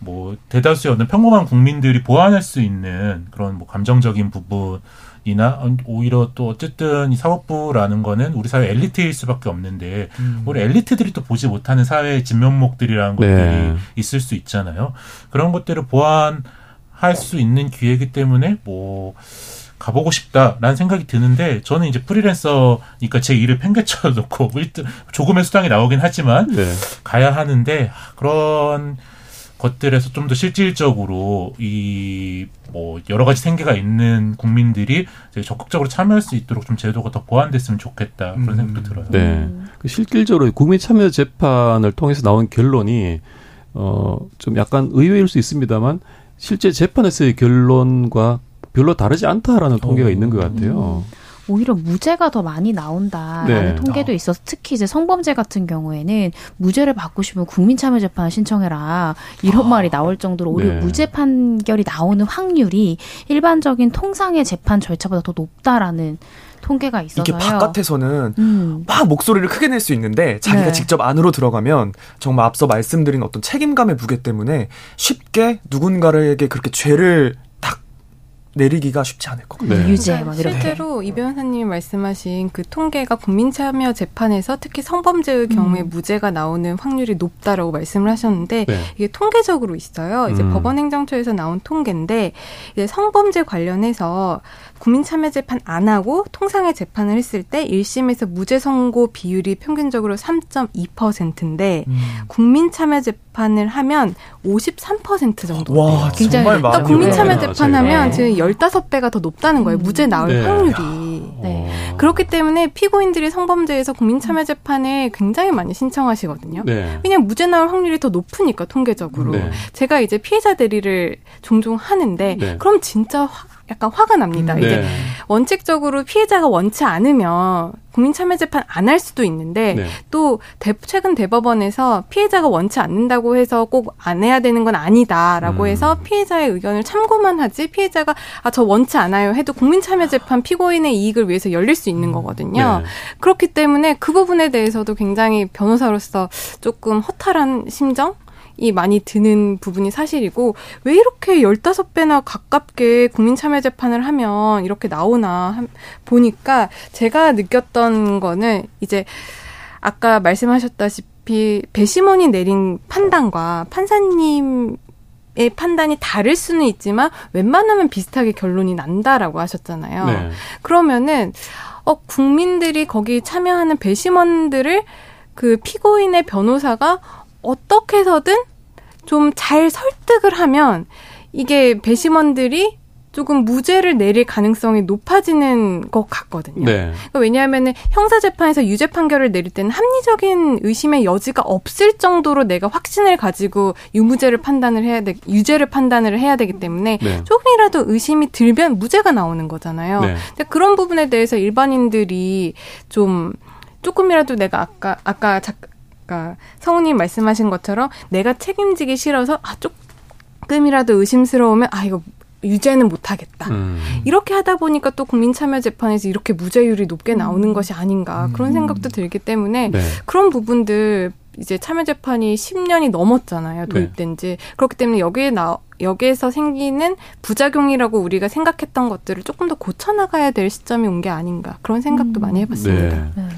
뭐 대다수의 어떤 평범한 국민들이 보완할 수 있는 그런 뭐 감정적인 부분이나 오히려 또 어쨌든 이 사법부라는 거는 우리 사회 엘리트일 수밖에 없는데 우리 엘리트들이 또 보지 못하는 사회의 진면목들이라는 것들이 네. 있을 수 있잖아요. 그런 것들을 보완할 수 있는 기회이기 때문에 뭐 가보고 싶다라는 생각이 드는데 저는 이제 프리랜서니까 제 일을 팽개쳐 놓고 조금의 수당이 나오긴 하지만 네. 가야 하는데 그런 것들에서 좀 더 실질적으로 이 뭐 여러 가지 생계가 있는 국민들이 적극적으로 참여할 수 있도록 좀 제도가 더 보완됐으면 좋겠다 그런 생각도 들어요. 네, 실질적으로 국민 참여 재판을 통해서 나온 결론이 좀 약간 의외일 수 있습니다만 실제 재판에서의 결론과 별로 다르지 않다라는 통계가 있는 것 같아요. 오히려 무죄가 더 많이 나온다라는 네. 통계도 있어서 특히 이제 성범죄 같은 경우에는 무죄를 받고 싶으면 국민참여재판을 신청해라 이런 말이 나올 정도로 오히려 네. 무죄 판결이 나오는 확률이 일반적인 통상의 재판 절차보다 더 높다라는 통계가 있어서요. 이게 바깥에서는 막 목소리를 크게 낼 수 있는데 자기가 네. 직접 안으로 들어가면 정말 앞서 말씀드린 어떤 책임감의 무게 때문에 쉽게 누군가에게 그렇게 죄를 내리기가 쉽지 않을 것 같아요. 네. 유죄 막 이런. 실제로 이 변호사님 말씀하신 그 통계가 국민참여 재판에서 특히 성범죄의 경우에 무죄가 나오는 확률이 높다라고 말씀을 하셨는데 네. 이게 통계적으로 있어요. 이제 법원행정처에서 나온 통계인데 이제 성범죄 관련해서 국민참여 재판 안 하고 통상의 재판을 했을 때 1심에서 무죄 선고 비율이 평균적으로 3.2%인데 국민참여 재판을 하면 53% 정도. 와, 굉장히 정말 많아요. 그러니까 국민참여 재판하면 지금 15배가 더 높다는 거예요. 무죄 나올 네. 확률이. 네. 그렇기 때문에 피고인들이 성범죄에서 국민참여재판에 굉장히 많이 신청하시거든요. 네. 그냥 무죄 나올 확률이 더 높으니까 통계적으로. 네. 제가 이제 피해자 대리를 종종 하는데 네. 그럼 진짜 약간 화가 납니다. 네. 이제 원칙적으로 피해자가 원치 않으면 국민참여재판 안 할 수도 있는데 네. 또 최근 대법원에서 피해자가 원치 않는다고 해서 꼭 안 해야 되는 건 아니다라고 해서 피해자의 의견을 참고만 하지 피해자가 저 원치 않아요 해도 국민참여재판 피고인의 이익을 위해서 열릴 수 있는 거거든요. 네. 그렇기 때문에 그 부분에 대해서도 굉장히 변호사로서 조금 허탈한 심정? 이 많이 드는 부분이 사실이고 왜 이렇게 15배나 가깝게 국민참여재판을 하면 이렇게 나오나 보니까 제가 느꼈던 거는 이제 아까 말씀하셨다시피 배심원이 내린 판단과 판사님의 판단이 다를 수는 있지만 웬만하면 비슷하게 결론이 난다라고 하셨잖아요. 네. 그러면은 국민들이 거기 참여하는 배심원들을 그 피고인의 변호사가 어떻게 해서든 좀 잘 설득을 하면 이게 배심원들이 조금 무죄를 내릴 가능성이 높아지는 것 같거든요. 네. 그러니까 왜냐하면 형사재판에서 유죄 판결을 내릴 때는 합리적인 의심의 여지가 없을 정도로 내가 확신을 가지고 유죄를 판단을 해야 되기 때문에 네. 조금이라도 의심이 들면 무죄가 나오는 거잖아요. 네. 근데 그런 부분에 대해서 일반인들이 조금이라도 내가 아까 성우님 말씀하신 것처럼 내가 책임지기 싫어서 가끔이라도 의심스러우면 아 이거 유죄는 못하겠다. 이렇게 하다 보니까 또 국민참여재판에서 이렇게 무죄율이 높게 나오는 것이 아닌가 그런 생각도 들기 때문에 네. 그런 부분들 이제 참여재판이 10년이 넘었잖아요. 도입된 지. 네. 그렇기 때문에 여기에서 생기는 부작용이라고 우리가 생각했던 것들을 조금 더 고쳐나가야 될 시점이 온 게 아닌가 그런 생각도 많이 해봤습니다. 네. 네.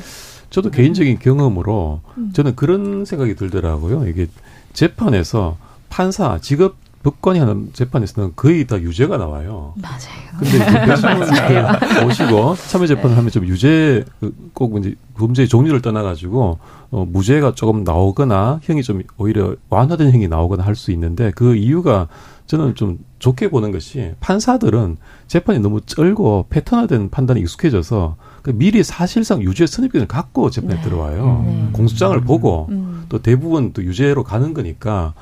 저도 개인적인 경험으로 저는 그런 생각이 들더라고요. 이게 재판에서 판사, 직업 법관이 하는 재판에서는 거의 다 유죄가 나와요. 맞아요. 근데 교수님들 오시고 참여재판을 네. 하면 좀 유죄, 꼭 이제 범죄의 종류를 떠나가지고, 무죄가 조금 나오거나 형이 좀 오히려 완화된 형이 나오거나 할 수 있는데 그 이유가 저는 좀 좋게 보는 것이 판사들은 재판이 너무 쩔고 패턴화된 판단에 익숙해져서 미리 사실상 유죄 선입견을 갖고 재판에 네. 들어와요. 공소장을 보고 또 대부분 또 유죄로 가는 거니까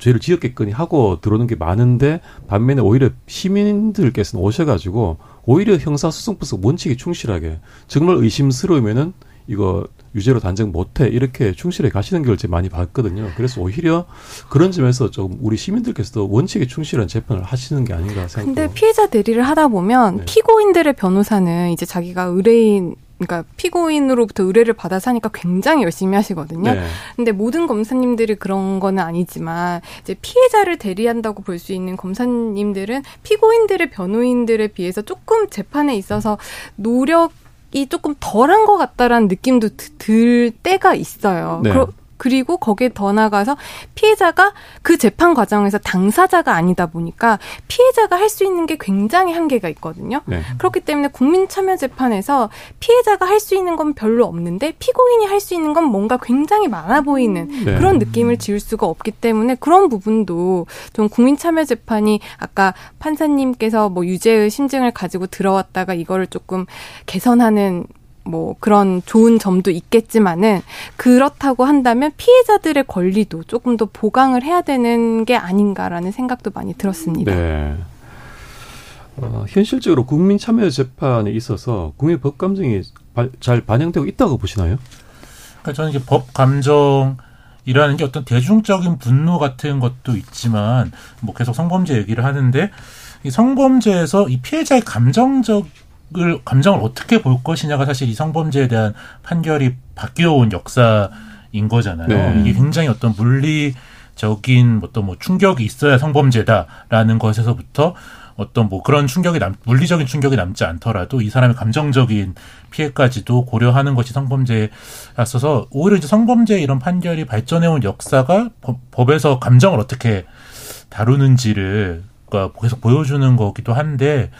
죄를 지었겠거니 하고 들어오는 게 많은데 반면에 오히려 시민들께서는 오셔가지고 오히려 형사소송법상 원칙이 충실하게 정말 의심스러우면은 이거 유죄로 단정 못해 이렇게 충실해 가시는 걸 제가 많이 봤거든요. 그래서 오히려 그런 점에서 좀 우리 시민들께서도 원칙에 충실한 재판을 하시는 게 아닌가 생각합니다. 근데 피해자 대리를 하다 보면 네. 피고인들의 변호사는 이제 자기가 의뢰인 그러니까 피고인으로부터 의뢰를 받아서 하니까 굉장히 열심히 하시거든요. 네. 근데 모든 검사님들이 그런 거는 아니지만 이제 피해자를 대리한다고 볼 수 있는 검사님들은 피고인들의 변호인들에 비해서 조금 재판에 있어서 노력이 조금 덜한 것 같다라는 느낌도 들 때가 있어요. 네. 그리고 거기에 더 나아가서 피해자가 그 재판 과정에서 당사자가 아니다 보니까 피해자가 할 수 있는 게 굉장히 한계가 있거든요. 네. 그렇기 때문에 국민참여재판에서 피해자가 할 수 있는 건 별로 없는데 피고인이 할 수 있는 건 뭔가 굉장히 많아 보이는 네. 그런 느낌을 지울 수가 없기 때문에 그런 부분도 좀 국민참여재판이 아까 판사님께서 뭐 유죄의 심증을 가지고 들어왔다가 이거를 조금 개선하는 뭐 그런 좋은 점도 있겠지만은 그렇다고 한다면 피해자들의 권리도 조금 더 보강을 해야 되는 게 아닌가라는 생각도 많이 들었습니다. 네. 현실적으로 국민 참여 재판에 있어서 국민 법 감정이 잘 반영되고 있다고 보시나요? 그러니까 저는 이제 법 감정이라는 게 어떤 대중적인 분노 같은 것도 있지만 뭐 계속 성범죄 얘기를 하는데 이 성범죄에서 이 피해자의 감정을 어떻게 볼 것이냐가 사실 이 성범죄에 대한 판결이 바뀌어온 역사인 거잖아요. 네. 이게 굉장히 어떤 물리적인 어떤 뭐 충격이 있어야 성범죄다라는 것에서부터 어떤 뭐 그런 충격이 물리적인 충격이 남지 않더라도 이 사람의 감정적인 피해까지도 고려하는 것이 성범죄에 있어서 오히려 이제 성범죄의 이런 판결이 발전해온 역사가 법에서 감정을 어떻게 다루는지를 그러니까 계속 보여주는 거기도 한데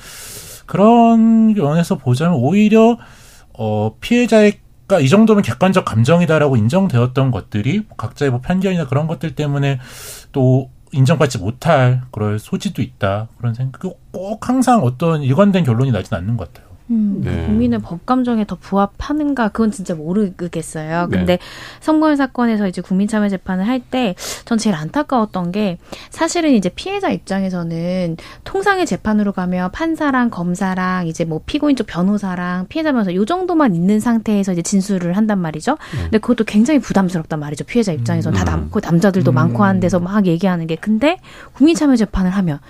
그런 면에서 보자면 오히려 피해자가 이 정도면 객관적 감정이다라고 인정되었던 것들이 각자의 뭐 편견이나 그런 것들 때문에 또 인정받지 못할 그럴 소지도 있다. 그런 생각. 꼭 항상 어떤 일관된 결론이 나진 않는 것 같아요. 네. 국민의 법 감정에 더 부합하는가 그건 진짜 모르겠어요. 근데 네. 성범죄 사건에서 이제 국민참여 재판을 할 때 전 제일 안타까웠던 게 사실은 이제 피해자 입장에서는 통상의 재판으로 가면 판사랑 검사랑 이제 뭐 피고인 쪽 변호사랑 피해자 변호사 요 정도만 있는 상태에서 이제 진술을 한단 말이죠. 근데 그것도 굉장히 부담스럽단 말이죠. 피해자 입장에서는 다 남고 남자들도 많고 한 데서 막 얘기하는 게 근데 국민참여 재판을 하면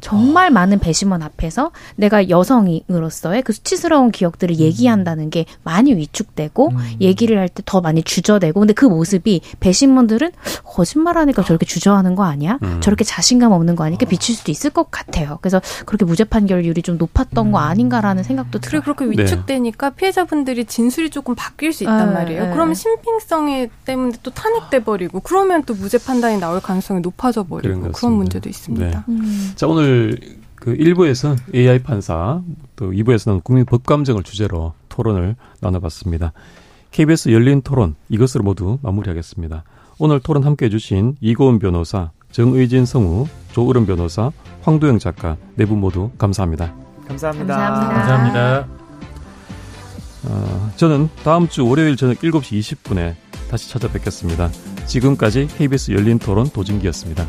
정말 많은 배심원 앞에서 내가 여성으로서의 그 수치스러운 기억들을 얘기한다는 게 많이 위축되고 얘기를 할 때 더 많이 주저되고 근데 그 모습이 배심원들은 거짓말하니까 저렇게 주저하는 거 아니야? 저렇게 자신감 없는 거 아니야? 이렇게 비칠 수도 있을 것 같아요. 그래서 그렇게 무죄 판결율이 좀 높았던 거 아닌가라는 생각도 들어요. 그렇게 위축되니까 네. 피해자분들이 진술이 조금 바뀔 수 있단 말이에요. 네. 그러면 신빙성 때문에 또 탄핵돼버리고 그러면 또 무죄 판단이 나올 가능성이 높아져버리고 그런 문제도 있습니다. 네. 자 오늘 그 1부에서는 AI 판사, 또 2부에서는 국민 법감정을 주제로 토론을 나눠봤습니다. KBS 열린 토론, 이것으로 모두 마무리하겠습니다. 오늘 토론 함께해 주신 이고은 변호사, 정의진 성우, 조을원 변호사, 황두영 작가 네 분 모두 감사합니다. 감사합니다. 감사합니다. 저는 다음 주 월요일 저녁 7시 20분에 다시 찾아뵙겠습니다. 지금까지 KBS 열린 토론 도진기였습니다.